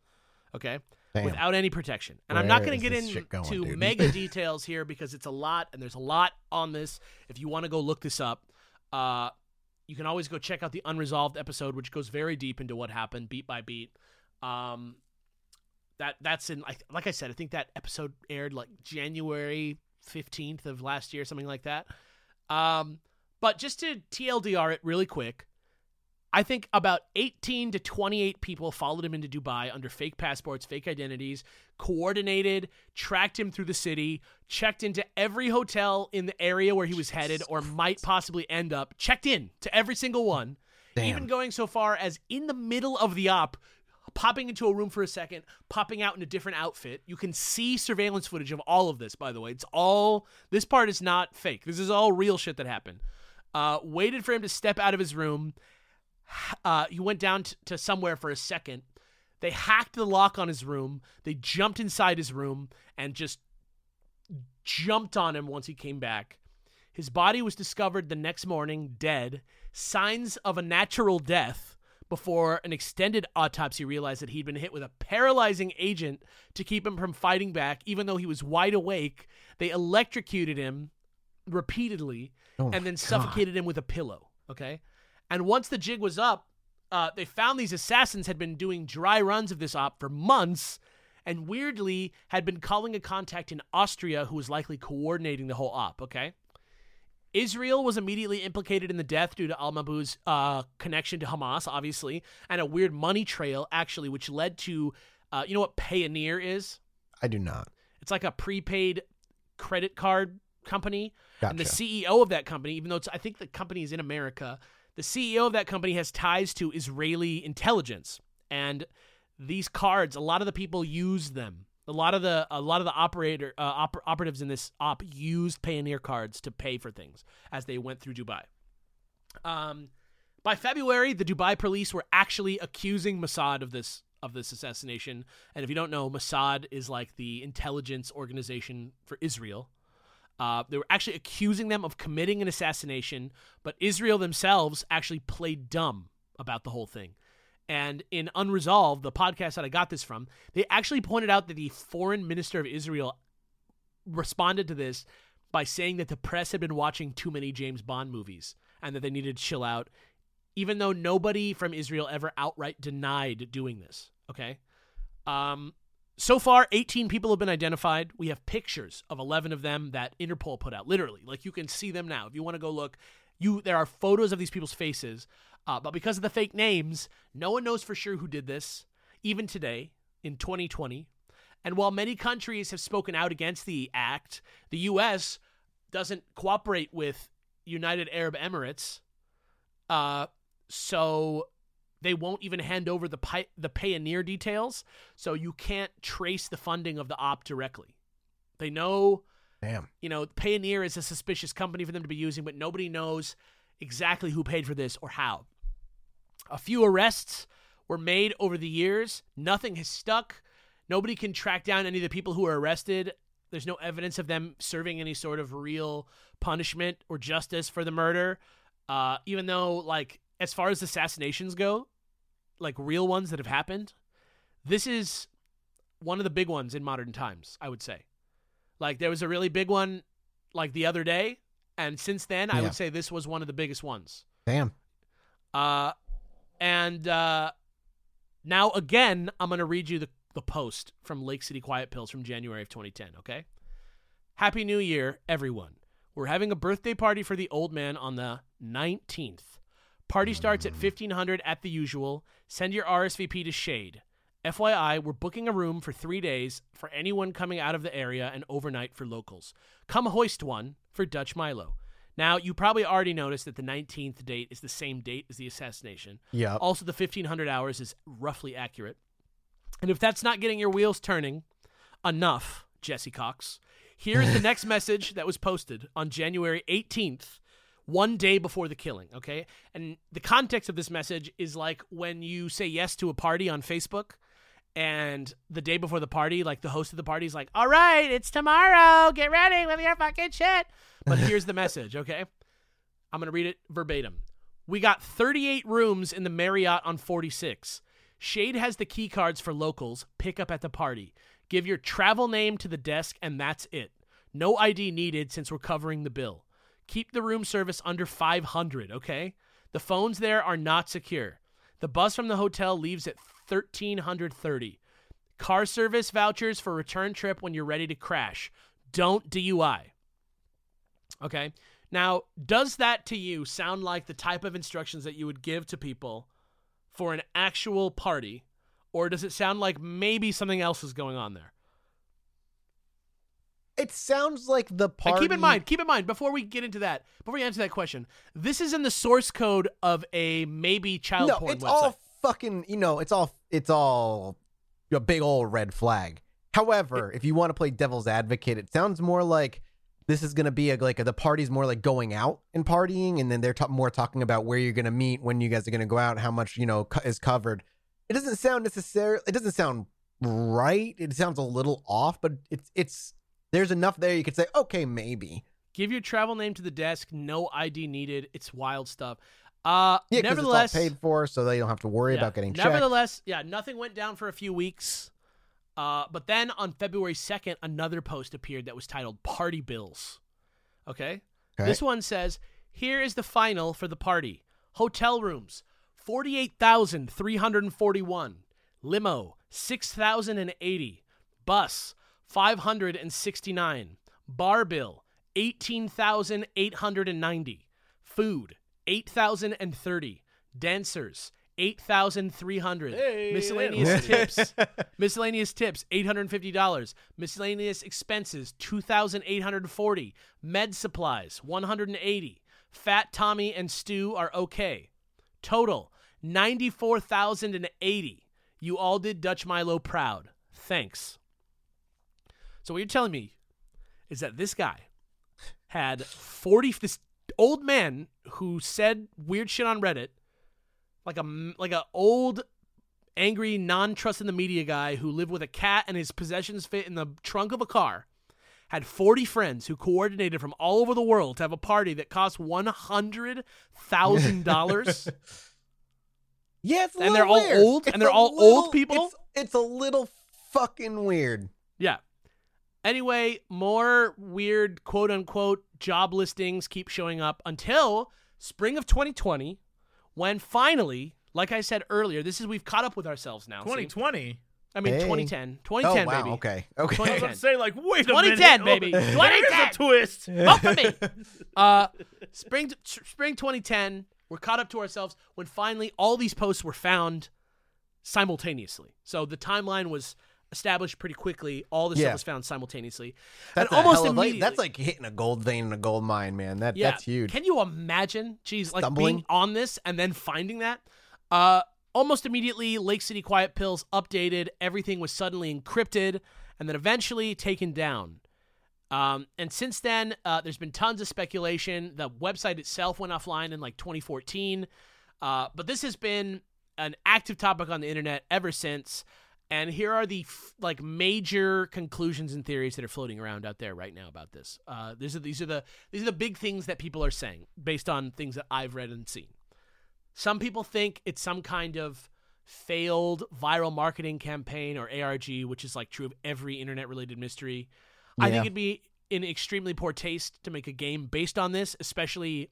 okay? Damn. Without any protection. And where I'm not going to get into mega details here because it's a lot, and there's a lot on this. If you want to go look this up, you can always go check out the Unresolved episode, which goes very deep into what happened, beat by beat. That's in, like I said, I think that episode aired like January 15th of last year, something like that. But just to TLDR it really quick, I think about 18 to 28 people followed him into Dubai under fake passports, fake identities, coordinated, tracked him through the city, checked into every hotel in the area where he was headed or might possibly end up, checked in to every single one, even going so far as in the middle of the op, popping into a room for a second, popping out in a different outfit. You can see surveillance footage of all of this, by the way. It's all, this part is not fake. This is all real shit that happened. Waited for him to step out of his room. He went down to somewhere for a second. They hacked the lock on his room. They jumped inside his room and just jumped on him once he came back. His body was discovered the next morning, dead. Signs of a natural death before an extended autopsy realized that he'd been hit with a paralyzing agent to keep him from fighting back, even though he was wide awake. They electrocuted him repeatedly and then suffocated him with a pillow, okay? And once the jig was up, they found these assassins had been doing dry runs of this op for months and weirdly had been calling a contact in Austria who was likely coordinating the whole op, okay? Israel was immediately implicated in the death due to al-Mabhu's connection to Hamas, obviously, and a weird money trail, actually, which led to, you know what Payoneer is? I do not. It's like a prepaid credit card company. Gotcha. And the CEO of that company, even though it's, I think the company is in America, the CEO of that company has ties to Israeli intelligence, and these cards, a lot of the people use them. A lot of the operatives in this op used Payoneer cards to pay for things as they went through Dubai. By February, the Dubai police were actually accusing Mossad of this assassination. And if you don't know, Mossad is like the intelligence organization for Israel. They were actually accusing them of committing an assassination, but Israel themselves actually played dumb about the whole thing. And in Unresolved, the podcast that I got this from, they actually pointed out that the foreign minister of Israel responded to this by saying that the press had been watching too many James Bond movies and that they needed to chill out, even though nobody from Israel ever outright denied doing this, okay? So far, 18 people have been identified. We have pictures of 11 of them that Interpol put out, literally. Like, you can see them now. If you want to go look, there are photos of these people's faces. But because of the fake names, no one knows for sure who did this, even today, in 2020. And while many countries have spoken out against the act, the U.S. doesn't cooperate with United Arab Emirates, so they won't even hand over the Payoneer details, so you can't trace the funding of the op directly. They know, you know, Payoneer is a suspicious company for them to be using, but nobody knows exactly who paid for this or how. A few arrests were made over the years. Nothing has stuck. Nobody can track down any of the people who were arrested. There's no evidence of them serving any sort of real punishment or justice for the murder. Even though, like, as far as assassinations go, like real ones that have happened, this is one of the big ones in modern times, I would say. Like, there was a really big one, like, the other day, and since then, I would say this was one of the biggest ones. Now, again, I'm going to read you the post from Lake City Quiet Pills from January of 2010, okay? Happy New Year, everyone. We're having a birthday party for the old man on the 19th. Party starts at 1500 at the usual. Send your RSVP to Shade. FYI, we're booking a room for 3 days for anyone coming out of the area and overnight for locals. Come hoist one for Dutch Milo. Now, you probably already noticed that the 19th date is the same date as the assassination. Yeah. Also, the 1500 hours is roughly accurate. And if that's not getting your wheels turning enough, Jesse Cox, here's the next message that was posted on January 18th, one day before the killing, okay? And the context of this message is like when you say yes to a party on Facebook, and the day before the party, like the host of the party is like, all right, it's tomorrow. Get ready with your fucking shit. But here's the message, okay? I'm going to read it verbatim. We got 38 rooms in the Marriott on 46. Shade has the key cards for locals. Pick up at the party. Give your travel name to the desk, and that's it. No ID needed since we're covering the bill. Keep the room service under 500, okay? The phones there are not secure. The bus from the hotel leaves at 1330. Car service vouchers for return trip when you're ready to crash. Don't DUI. Okay? Now, does that to you sound like the type of instructions that you would give to people for an actual party? Or does it sound like maybe something else is going on there? It sounds like the party... And keep in mind, before we answer that question, this is in the source code of a maybe child porn website. No, it's all fucking, it's all a big old red flag. However, if you want to play devil's advocate, it sounds more like this is going to be the party's more like going out and partying, and then they're more talking about where you're going to meet, when you guys are going to go out, how much, is covered. It doesn't sound necessarily. It doesn't sound right. It sounds a little off, but it's there's enough there you could say, okay, maybe. Give your travel name to the desk. No ID needed. It's wild stuff. Yeah, nevertheless, it's all paid for, so they don't have to worry about getting checked. Nevertheless, nothing went down for a few weeks. But then on February 2nd, another post appeared that was titled "Party Bills." Okay? This one says, "Here is the final for the party: hotel rooms." 48,341. Limo, 6,080. Bus, 569. Bar bill, 18,890. Food, 8,030. Dancers, 8,300. Hey, miscellaneous tips. $850. Miscellaneous expenses, 2,840. Med supplies, 180. Fat Tommy and Stu are okay. Total, 94,080. You all did Dutch Milo proud. Thanks. So what you're telling me is that this guy had this old man who said weird shit on Reddit, like a old, angry, non-trust-in-the-media guy who lived with a cat and his possessions fit in the trunk of a car, had 40 friends who coordinated from all over the world to have a party that cost $100,000. Yeah, it's a little and they're all weird. Old, it's and they're all little, old people. It's a little fucking weird. Yeah. Anyway, more weird quote-unquote job listings keep showing up until spring of 2020, when finally, like I said earlier, we've caught up with ourselves now. 2020? 2010, wow, baby. Okay. 2010. I was going to say, wait a minute. 2010, baby. 2010. A twist. Vote for me. Spring 2010, we're caught up to ourselves when finally all these posts were found simultaneously. So the timeline was established pretty quickly. All this stuff was found simultaneously. That's and almost immediately. That's like hitting a gold vein in a gold mine, man. That's huge. Can you imagine? Geez, stumbling, being on this and then finding that? Almost immediately, Lake City Quiet Pills updated. Everything was suddenly encrypted and then eventually taken down. And since then, there's been tons of speculation. The website itself went offline in 2014. But this has been an active topic on the internet ever since. And here are the major conclusions and theories that are floating around out there right now about this. These are the big things that people are saying based on things that I've read and seen. Some people think it's some kind of failed viral marketing campaign, or ARG, which is true of every internet-related mystery. Yeah. I think it'd be in extremely poor taste to make a game based on this, especially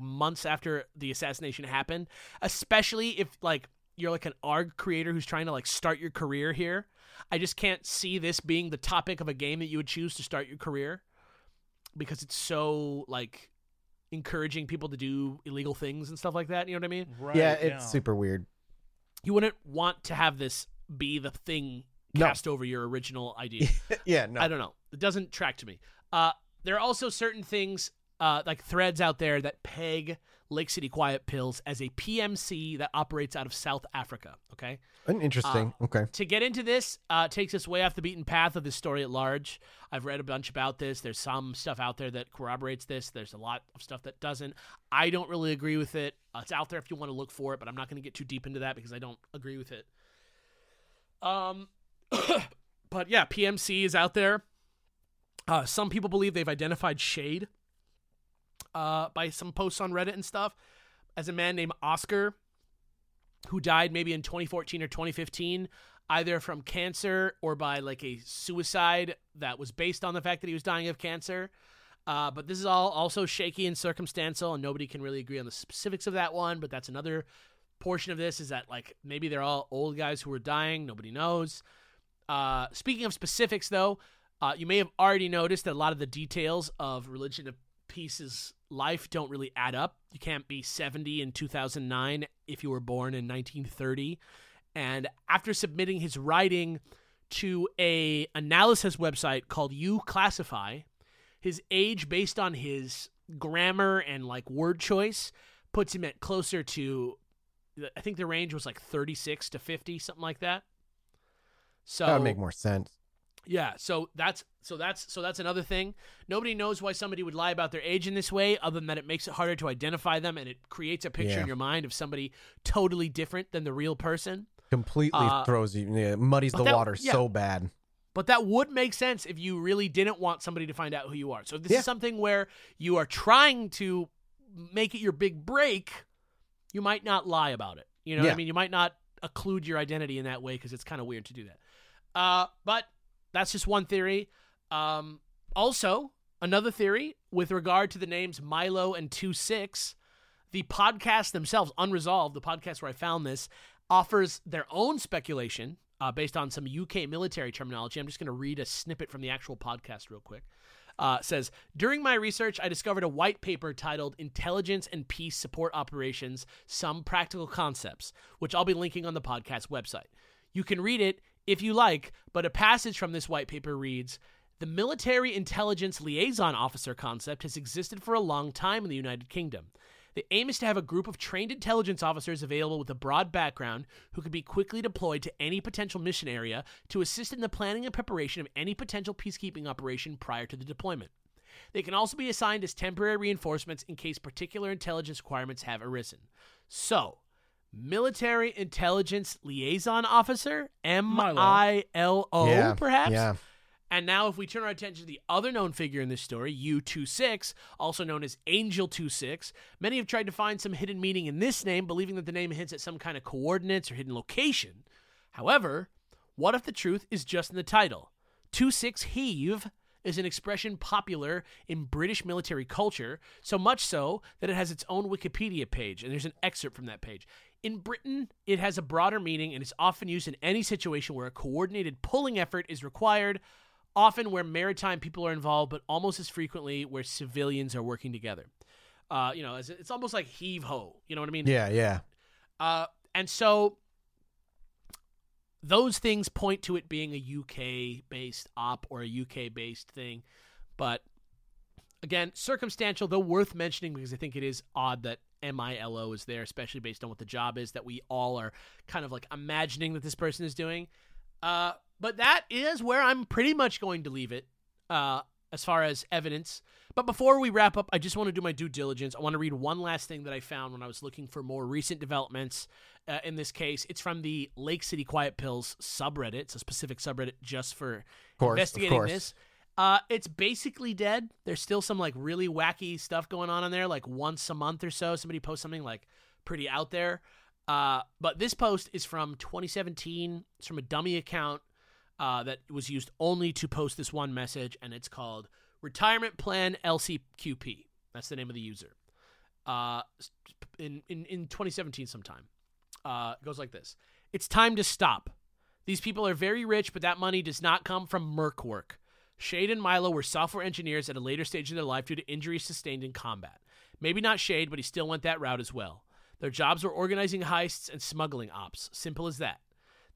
months after the assassination happened, especially if you're an ARG creator who's trying to start your career here. I just can't see this being the topic of a game that you would choose to start your career because it's so encouraging people to do illegal things and stuff like that. You know what I mean? Right, yeah, it's super weird. You wouldn't want to have this be the thing cast over your original idea. Yeah, no. I don't know. It doesn't track to me. There are also certain things like threads out there that peg Lake City Quiet Pills as a PMC that operates out of South Africa. Okay. Interesting. Okay. To get into this, takes us way off the beaten path of this story at large. I've read a bunch about this. There's some stuff out there that corroborates this. There's a lot of stuff that doesn't. I don't really agree with it. It's out there if you want to look for it, but I'm not going to get too deep into that because I don't agree with it. But yeah, PMC is out there. Some people believe they've identified Shade by some posts on Reddit and stuff as a man named Oscar who died maybe in 2014 or 2015, either from cancer or by like a suicide that was based on the fact that he was dying of cancer. But this is all also shaky and circumstantial, and nobody can really agree on the specifics of that one. But that's another portion of this, is that like maybe they're all old guys who were dying. Nobody knows. Speaking of specifics, though, you may have already noticed that a lot of the details of Religion of Peace's life don't really add up. You can't be 70 in 2009 if you were born in 1930. And after submitting his writing to a analysis website called Uclassify, his age based on his grammar and like word choice puts him at closer to, I think the range was like 36 to 50, something like that. So that would make more sense. Yeah, so that's another thing. Nobody knows why somebody would lie about their age in this way, other than that it makes it harder to identify them, and it creates a picture in your mind of somebody totally different than the real person. Completely throws you, muddies the water so bad. But that would make sense if you really didn't want somebody to find out who you are. So this is something where you are trying to make it your big break. You might not lie about it. You know what I mean? You might not occlude your identity in that way because it's kind of weird to do that. But that's just one theory. Also, another theory with regard to the names Milo and 26, the podcast themselves, Unresolved, the podcast where I found this, offers their own speculation based on some UK military terminology. I'm just going to read a snippet from the actual podcast real quick. Says, during my research, I discovered a white paper titled Intelligence and Peace Support Operations, Some Practical Concepts, which I'll be linking on the podcast website. You can read it if you like, but a passage from this white paper reads, the military intelligence liaison officer concept has existed for a long time in the United Kingdom. The aim is to have a group of trained intelligence officers available with a broad background who can be quickly deployed to any potential mission area to assist in the planning and preparation of any potential peacekeeping operation prior to the deployment. They can also be assigned as temporary reinforcements in case particular intelligence requirements have arisen. So, military intelligence liaison officer, MILO, perhaps? Yeah. And now if we turn our attention to the other known figure in this story, U26, also known as Angel 26, many have tried to find some hidden meaning in this name, believing that the name hints at some kind of coordinates or hidden location. However, what if the truth is just in the title? 26 heave is an expression popular in British military culture, so much so that it has its own Wikipedia page, and there's an excerpt from that page. In Britain, it has a broader meaning and is often used in any situation where a coordinated pulling effort is required, often where maritime people are involved, but almost as frequently where civilians are working together. It's almost like heave-ho. You know what I mean? Yeah. And so those things point to it being a UK-based op or a UK-based thing. But, again, circumstantial, though worth mentioning because I think it is odd that MILO is there, especially based on what the job is that we all are kind of like imagining that this person is doing. But that is where I'm pretty much going to leave it as far as evidence. But before we wrap up, I just want to do my due diligence. I want to read one last thing that I found when I was looking for more recent developments in this case. It's from the Lake City Quiet Pills subreddit. It's a specific subreddit just for investigating this. It's basically dead. There's still some like really wacky stuff going on in there. Like once a month or so, somebody posts something like pretty out there. But this post is from 2017. It's from a dummy account. That was used only to post this one message, and it's called Retirement Plan LCQP. That's the name of the user. In 2017 sometime. It goes like this. It's time to stop. These people are very rich, but that money does not come from merc work. Shade and Milo were software engineers at a later stage in their life due to injuries sustained in combat. Maybe not Shade, but he still went that route as well. Their jobs were organizing heists and smuggling ops. Simple as that.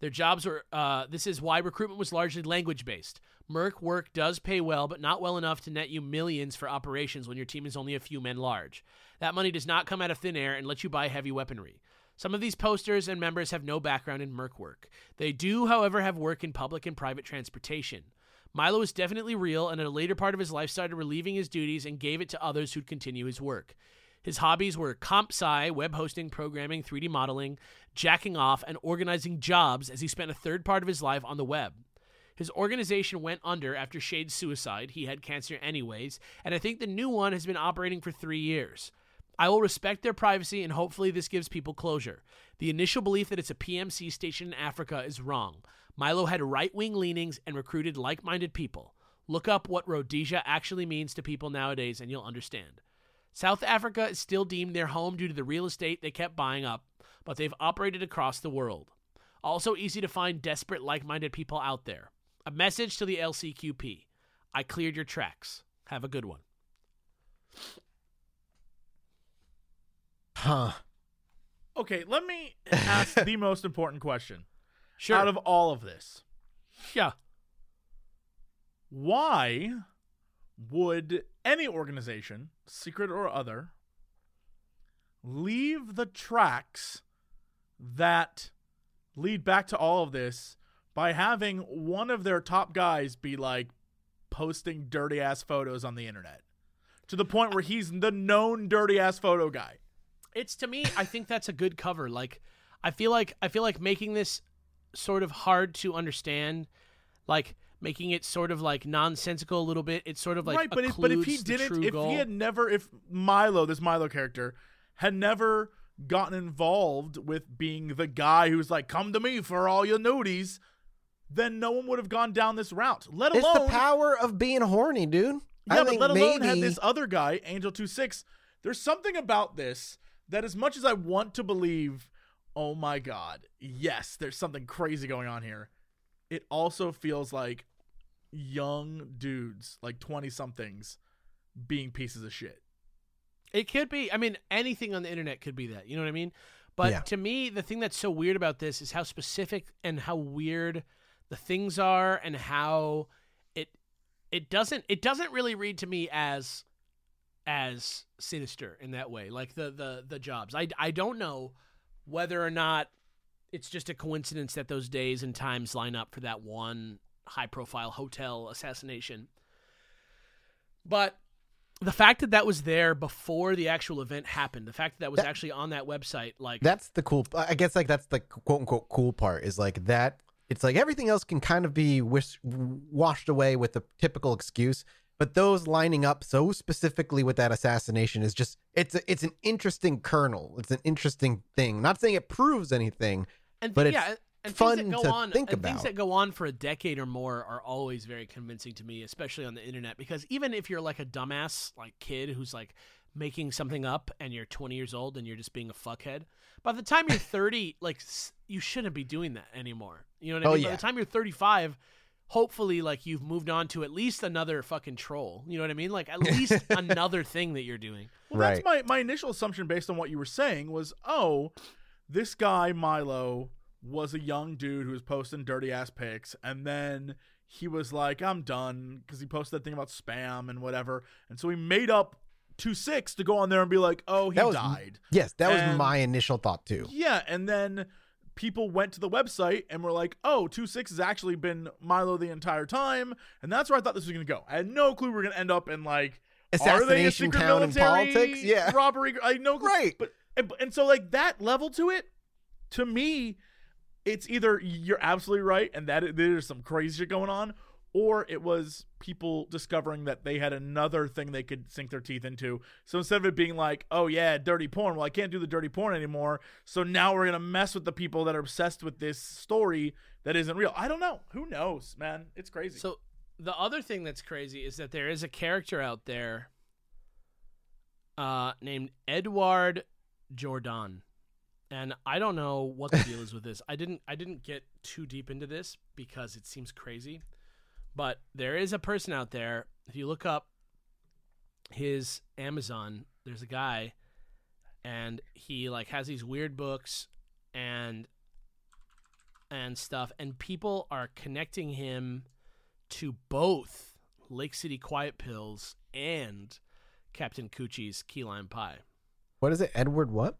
Their jobs were, this is why recruitment was largely language-based. Merc work does pay well, but not well enough to net you millions for operations when your team is only a few men large. That money does not come out of thin air and let you buy heavy weaponry. Some of these posters and members have no background in merc work. They do, however, have work in public and private transportation. Milo is definitely real, and in a later part of his life started relieving his duties and gave it to others who'd continue his work. His hobbies were comp sci, web hosting, programming, 3D modeling, jacking off, and organizing jobs as he spent a third part of his life on the web. His organization went under after Shade's suicide. He had cancer anyways, and I think the new one has been operating for 3 years. I will respect their privacy, and hopefully this gives people closure. The initial belief that it's a PMC station in Africa is wrong. Milo had right-wing leanings and recruited like-minded people. Look up what Rhodesia actually means to people nowadays, and you'll understand. South Africa is still deemed their home due to the real estate they kept buying up, but they've operated across the world. Also easy to find desperate like-minded people out there. A message to the LCQP. I cleared your tracks. Have a good one. Huh. Okay, let me ask the most important question. Sure. Out of all of this. Yeah. Why would any organization, secret or other, leave the tracks that lead back to all of this by having one of their top guys be like posting dirty ass photos on the internet to the point where he's the known dirty ass photo guy? It's, to me, I think that's a good cover. Like, I feel like making this sort of hard to understand, like making it sort of like nonsensical a little bit. It's sort of like right, but if he didn't, if goal. He had never, if Milo, this Milo character, had never gotten involved with being the guy who's like, come to me for all your nudies, then no one would have gone down this route. Let alone it's the power of being horny, dude. Yeah, but let alone had this other guy, Angel 26. There's something about this. That as much as I want to believe, oh my God, yes, there's something crazy going on here, it also feels like young dudes, like 20-somethings, being pieces of shit. It could be. I mean, anything on the internet could be that. You know what I mean? But yeah. To me, the thing that's so weird about this is how specific and how weird the things are, and how it doesn't really read to me as sinister in that way, like the jobs. I don't know whether or not it's just a coincidence that those days and times line up for that one high-profile hotel assassination. But the fact that that was there before the actual event happened, the fact that was actually on that website, like that's the cool. I guess like that's the quote-unquote cool part is like that. It's like everything else can kind of be washed away with the typical excuse. But those lining up so specifically with that assassination is just, it's an interesting kernel. It's an interesting thing. Not saying it proves anything, but it's fun to think about. Things that go on for a decade or more are always very convincing to me, especially on the internet, because even if you're like a dumbass like kid who's like making something up and you're 20 years old and you're just being a fuckhead, by the time you're 30, like you shouldn't be doing that anymore. You know what I mean? Yeah. By the time you're 35... hopefully, like, you've moved on to at least another fucking troll. You know what I mean? Like, at least another thing that you're doing. Well, right. That's my initial assumption based on what you were saying was, oh, this guy, Milo, was a young dude who was posting dirty-ass pics, and then he was like, I'm done, because he posted that thing about spam and whatever. And so he made up 26 to go on there and be like, oh, he died. Yes, that was my initial thought, too. Yeah, and then people went to the website and were like, oh, 26 has actually been Milo the entire time. And that's where I thought this was going to go. I had no clue we were going to end up in like, assassination, are they a secret military, politics? Yeah. Robbery? I had no clue. Right. But, and so like that level to it, to me, it's either you're absolutely right and that there's some crazy shit going on, or it was people discovering that they had another thing they could sink their teeth into. So instead of it being like, oh yeah, dirty porn. Well, I can't do the dirty porn anymore. So now we're going to mess with the people that are obsessed with this story that isn't real. I don't know. Who knows, man? It's crazy. So the other thing that's crazy is that there is a character out there named Edouard Jourdan. And I don't know what the deal is with this. I didn't get too deep into this because it seems crazy. But there is a person out there. If you look up his Amazon, there's a guy, and he like has these weird books, and and stuff, and people are connecting him to both Lake City Quiet Pills and Captain Coochie's Key Lime Pie. What is it? Edward what?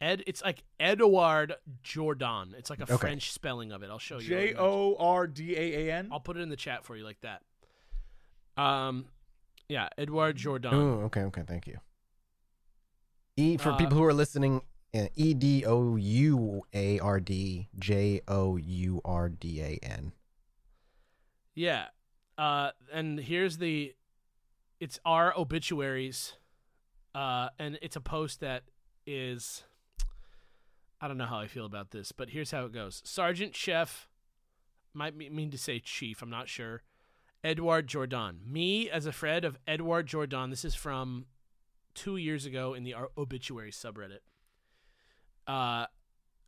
It's like Edouard Jourdan. It's like a French spelling of it. I'll show you. Jourdan? I'll put it in the chat for you like that. Yeah, Edouard Jourdan. Oh, okay, thank you. For people who are listening, EDOUARD JOURDAN. Yeah. And here's it's our obituaries. And it's a post that is, I don't know how I feel about this, but here's how it goes. Sergeant Chef, might mean to say chief, I'm not sure. Edouard Jourdan. Me as a friend of Edouard Jourdan. This is from 2 years ago in the obituary subreddit.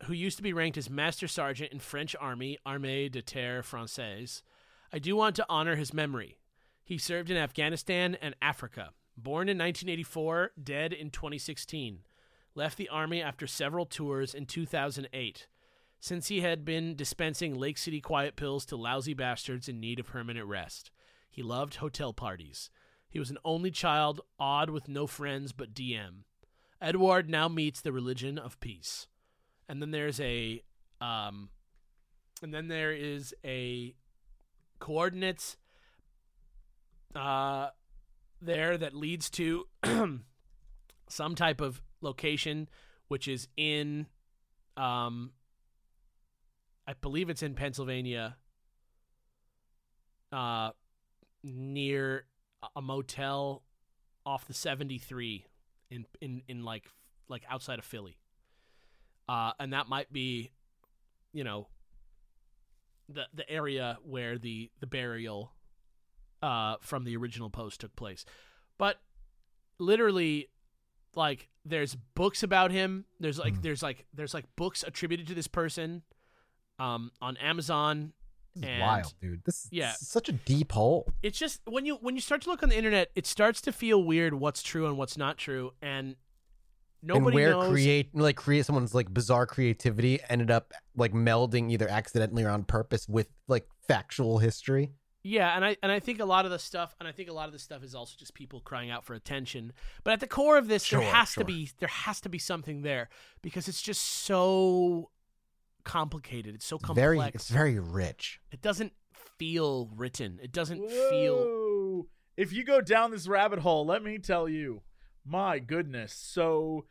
Who used to be ranked as Master Sergeant in French Army, Armée de Terre Française. I do want to honor his memory. He served in Afghanistan and Africa. Born in 1984, dead in 2016. Left the Army after several tours in 2008. Since he had been dispensing Lake City Quiet Pills to lousy bastards in need of permanent rest. He loved hotel parties. He was an only child, odd with no friends but DM. Edouard now meets the Religion of Peace. And then there's a coordinates there that leads to some type of location, which is in, I believe it's in Pennsylvania, near a motel off the 73 in like outside of Philly. And that might be, you know, the area where the burial from the original post took place. But literally, like, there's books about him. There's books attributed to this person on Amazon. Wild, dude. This is such a deep hole. It's just when you start to look on the internet, it starts to feel weird what's true and what's not true, and nobody knows. And where create someone's like bizarre creativity ended up like melding either accidentally or on purpose with like factual history. Yeah, and I think a lot of the stuff, is also just people crying out for attention. But at the core of this, there has to be something there, because it's just so complicated. It's so complex. It's very rich. It doesn't feel written. It doesn't feel. If you go down this rabbit hole, let me tell you, my goodness. So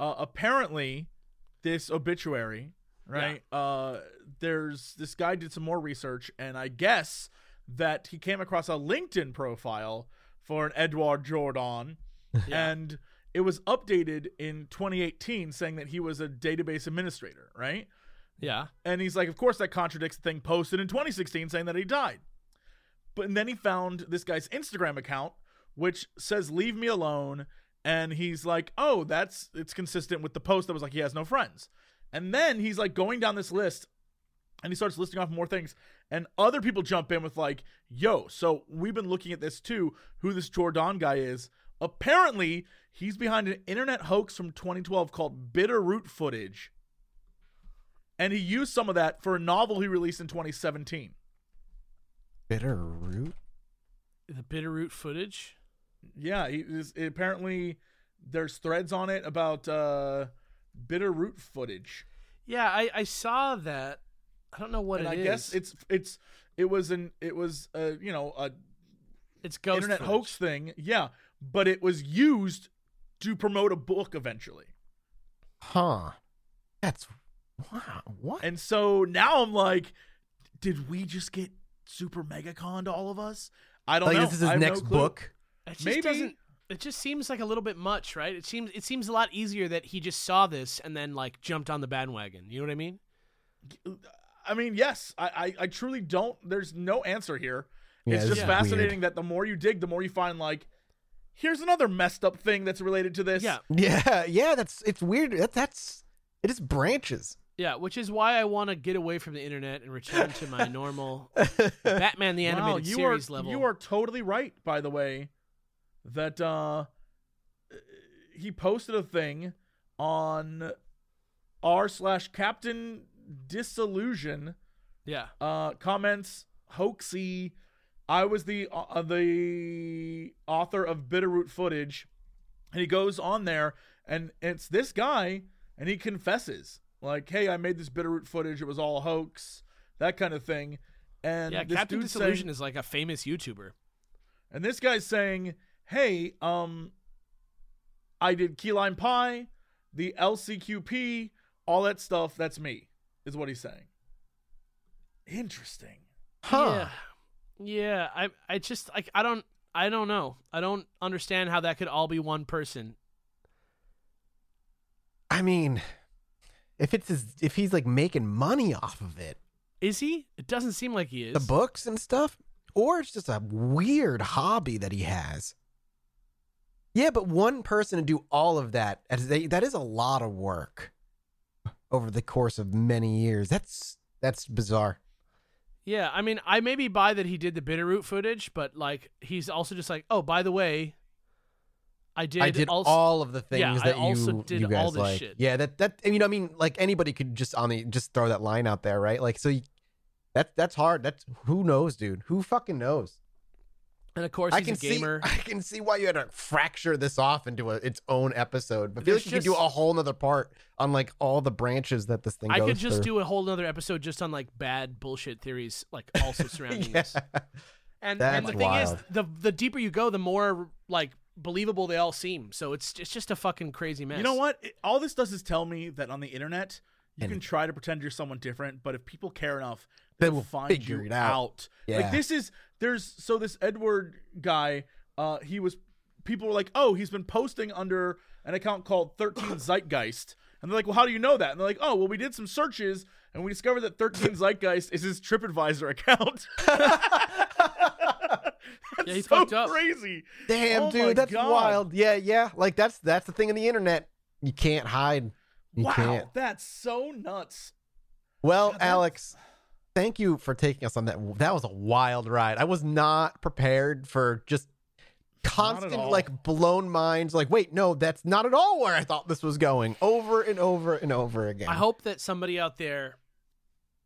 apparently, this obituary, right? Yeah. There's this guy did some more research, and I guess that he came across a LinkedIn profile for an Edouard Jourdan, and it was updated in 2018, saying that he was a database administrator, right? Yeah. And he's like, of course, that contradicts the thing posted in 2016 saying that he died. But and then he found this guy's Instagram account, which says, leave me alone. And he's like, oh, it's consistent with the post that was like, he has no friends. And then he's like going down this list and he starts listing off more things. And other people jump in with like, yo, so we've been looking at this too, who this Jourdan guy is. Apparently, he's behind an internet hoax from 2012 called Bitter Root Footage. And he used some of that for a novel he released in 2017. Bitter Root? The Bitter Root Footage? Yeah, apparently there's threads on it about Bitter Root Footage. Yeah, I saw that. I don't know what it is. I guess it was ghost internet footage. Hoax thing. Yeah, but it was used to promote a book eventually. Huh. That's wow, what? And so now I'm like, did we just get super mega conned, all of us? I don't know. This is his next book. It just seems like a little bit much, right? It seems a lot easier that he just saw this and then like jumped on the bandwagon. You know what I mean? Yes. I truly don't. There's no answer here. Yeah, it's just fascinating that the more you dig, the more you find like, here's another messed up thing that's related to this. Yeah. It's weird. It is branches. Yeah, which is why I want to get away from the internet and return to my normal Batman the Animated Series level. You are totally right, by the way, that he posted a thing on r/Captain Disillusion Yeah. Comments, hoaxy. I was the author of Bitter Root Footage. And he goes on there, and it's this guy, and he confesses. Like, hey, I made this Bitter Root Footage. It was all a hoax, that kind of thing. And yeah, this Captain Disillusion is like a famous YouTuber. And this guy's saying, hey, I did key lime pie, the LCQP, all that stuff. That's me, is what he's saying. Interesting. Huh. Yeah. I just, like, I don't know. I don't understand how that could all be one person. I mean, if he's like making money off of it. Is he? It doesn't seem like he is. The books and stuff? Or it's just a weird hobby that he has. Yeah, but one person to do all of that, that is a lot of work over the course of many years. That's bizarre. Yeah, I mean, I maybe buy that he did the Bitterroot footage, but like he's also just like, oh, by the way, I did all of the things that I also did you guys all this like. Shit. Yeah, that you know, I mean, like anybody could just throw that line out there, right? Like, so that's hard. That's who knows, dude. Who fucking knows? And of course, he's a gamer. I can see why you had to fracture this off into its own episode. But I feel like you could do a whole nother part on like all the branches that this thing goes through. I could just do a whole nother episode just on like bad bullshit theories, like also surrounding this. And the thing wild. Is, the deeper you go, the more like believable they all seem. So it's just a fucking crazy mess. You know what? All this does is tell me that on the internet, you can try to pretend you're someone different, but if people care enough, they will find you out. Yeah. Like this Edward guy, people were like, oh, he's been posting under an account called 13 Zeitgeist. And they're like, well, how do you know that? And they're like, oh, well, we did some searches and we discovered that 13 Zeitgeist is his TripAdvisor account. That's he's so fucked up. Crazy. Damn, dude, that's wild. Yeah. Like that's the thing in the internet. You can't hide. That's so nuts. Well, God, Alex, thank you for taking us on that. That was a wild ride. I was not prepared for just constant, like, blown minds. Like, wait, no, that's not at all where I thought this was going. Over and over and over again. I hope that somebody out there,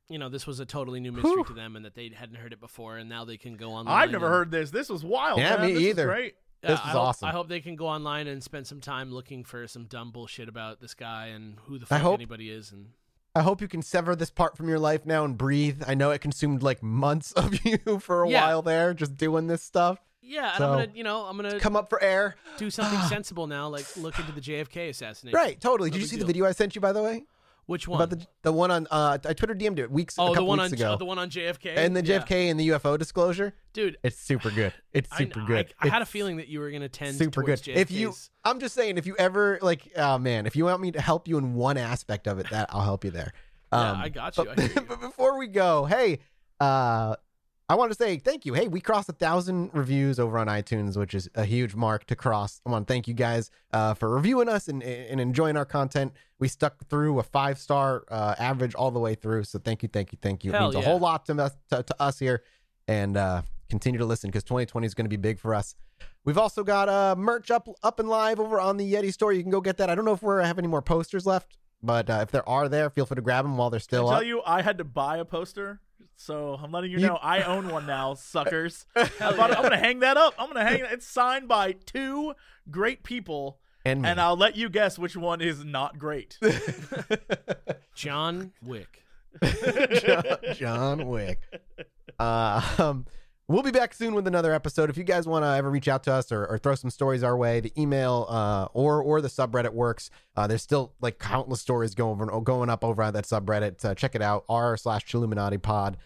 you know, this was a totally new mystery to them and that they hadn't heard it before and now they can go online. I've never heard this. This was wild. Yeah, man. Me either. This is great. This is awesome. I hope they can go online and spend some time looking for some dumb bullshit about this guy and who the fuck anybody is. And I hope you can sever this part from your life now and breathe. I know it consumed like months of you for a while there, just doing this stuff. Yeah, and so, I'm gonna come up for air. Do something sensible now, like look into the JFK assassination. Right, totally. Did you see the video I sent you, by the way? Which one? About the one on I Twitter DM'd it a couple weeks ago. The one on JFK and the JFK and the UFO disclosure. Dude, it's super good. I had a feeling that you were gonna tend super towards good. JFK's. I'm just saying, if you ever like, oh man, if you want me to help you in one aspect of it, that I'll help you there. Yeah, I got you. But, I hear you. But before we go, hey, I want to say thank you. Hey, we crossed 1,000 reviews over on iTunes, which is a huge mark to cross. I want to thank you guys for reviewing us and enjoying our content. We stuck through a 5-star average all the way through. So thank you. Hell, it means a whole lot to us here. And continue to listen because 2020 is going to be big for us. We've also got merch up and live over on the Yeti store. You can go get that. I don't know if we have any more posters left, but if there are there, feel free to grab them while they're still up. I tell you, I had to buy a poster. So I'm letting you know I own one now, suckers. I'm going to hang that up. It's signed by two great people, and I'll let you guess which one is not great. John Wick. John Wick. We'll be back soon with another episode. If you guys want to ever reach out to us or throw some stories our way, the email or the subreddit works. There's still like countless stories going up over on that subreddit. Check it out, r/Chilluminati pod.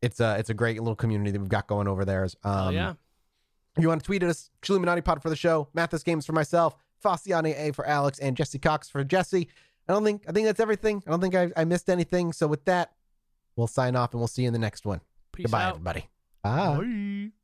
It's a great little community that we've got going over there. If you want to tweet at us, Chilluminati pod for the show, Mathis Games for myself, Faciane A for Alex, and Jesse Cox for Jesse. I think that's everything. I don't think I missed anything. So with that, we'll sign off and we'll see you in the next one. Peace Goodbye, out. Everybody. Bye.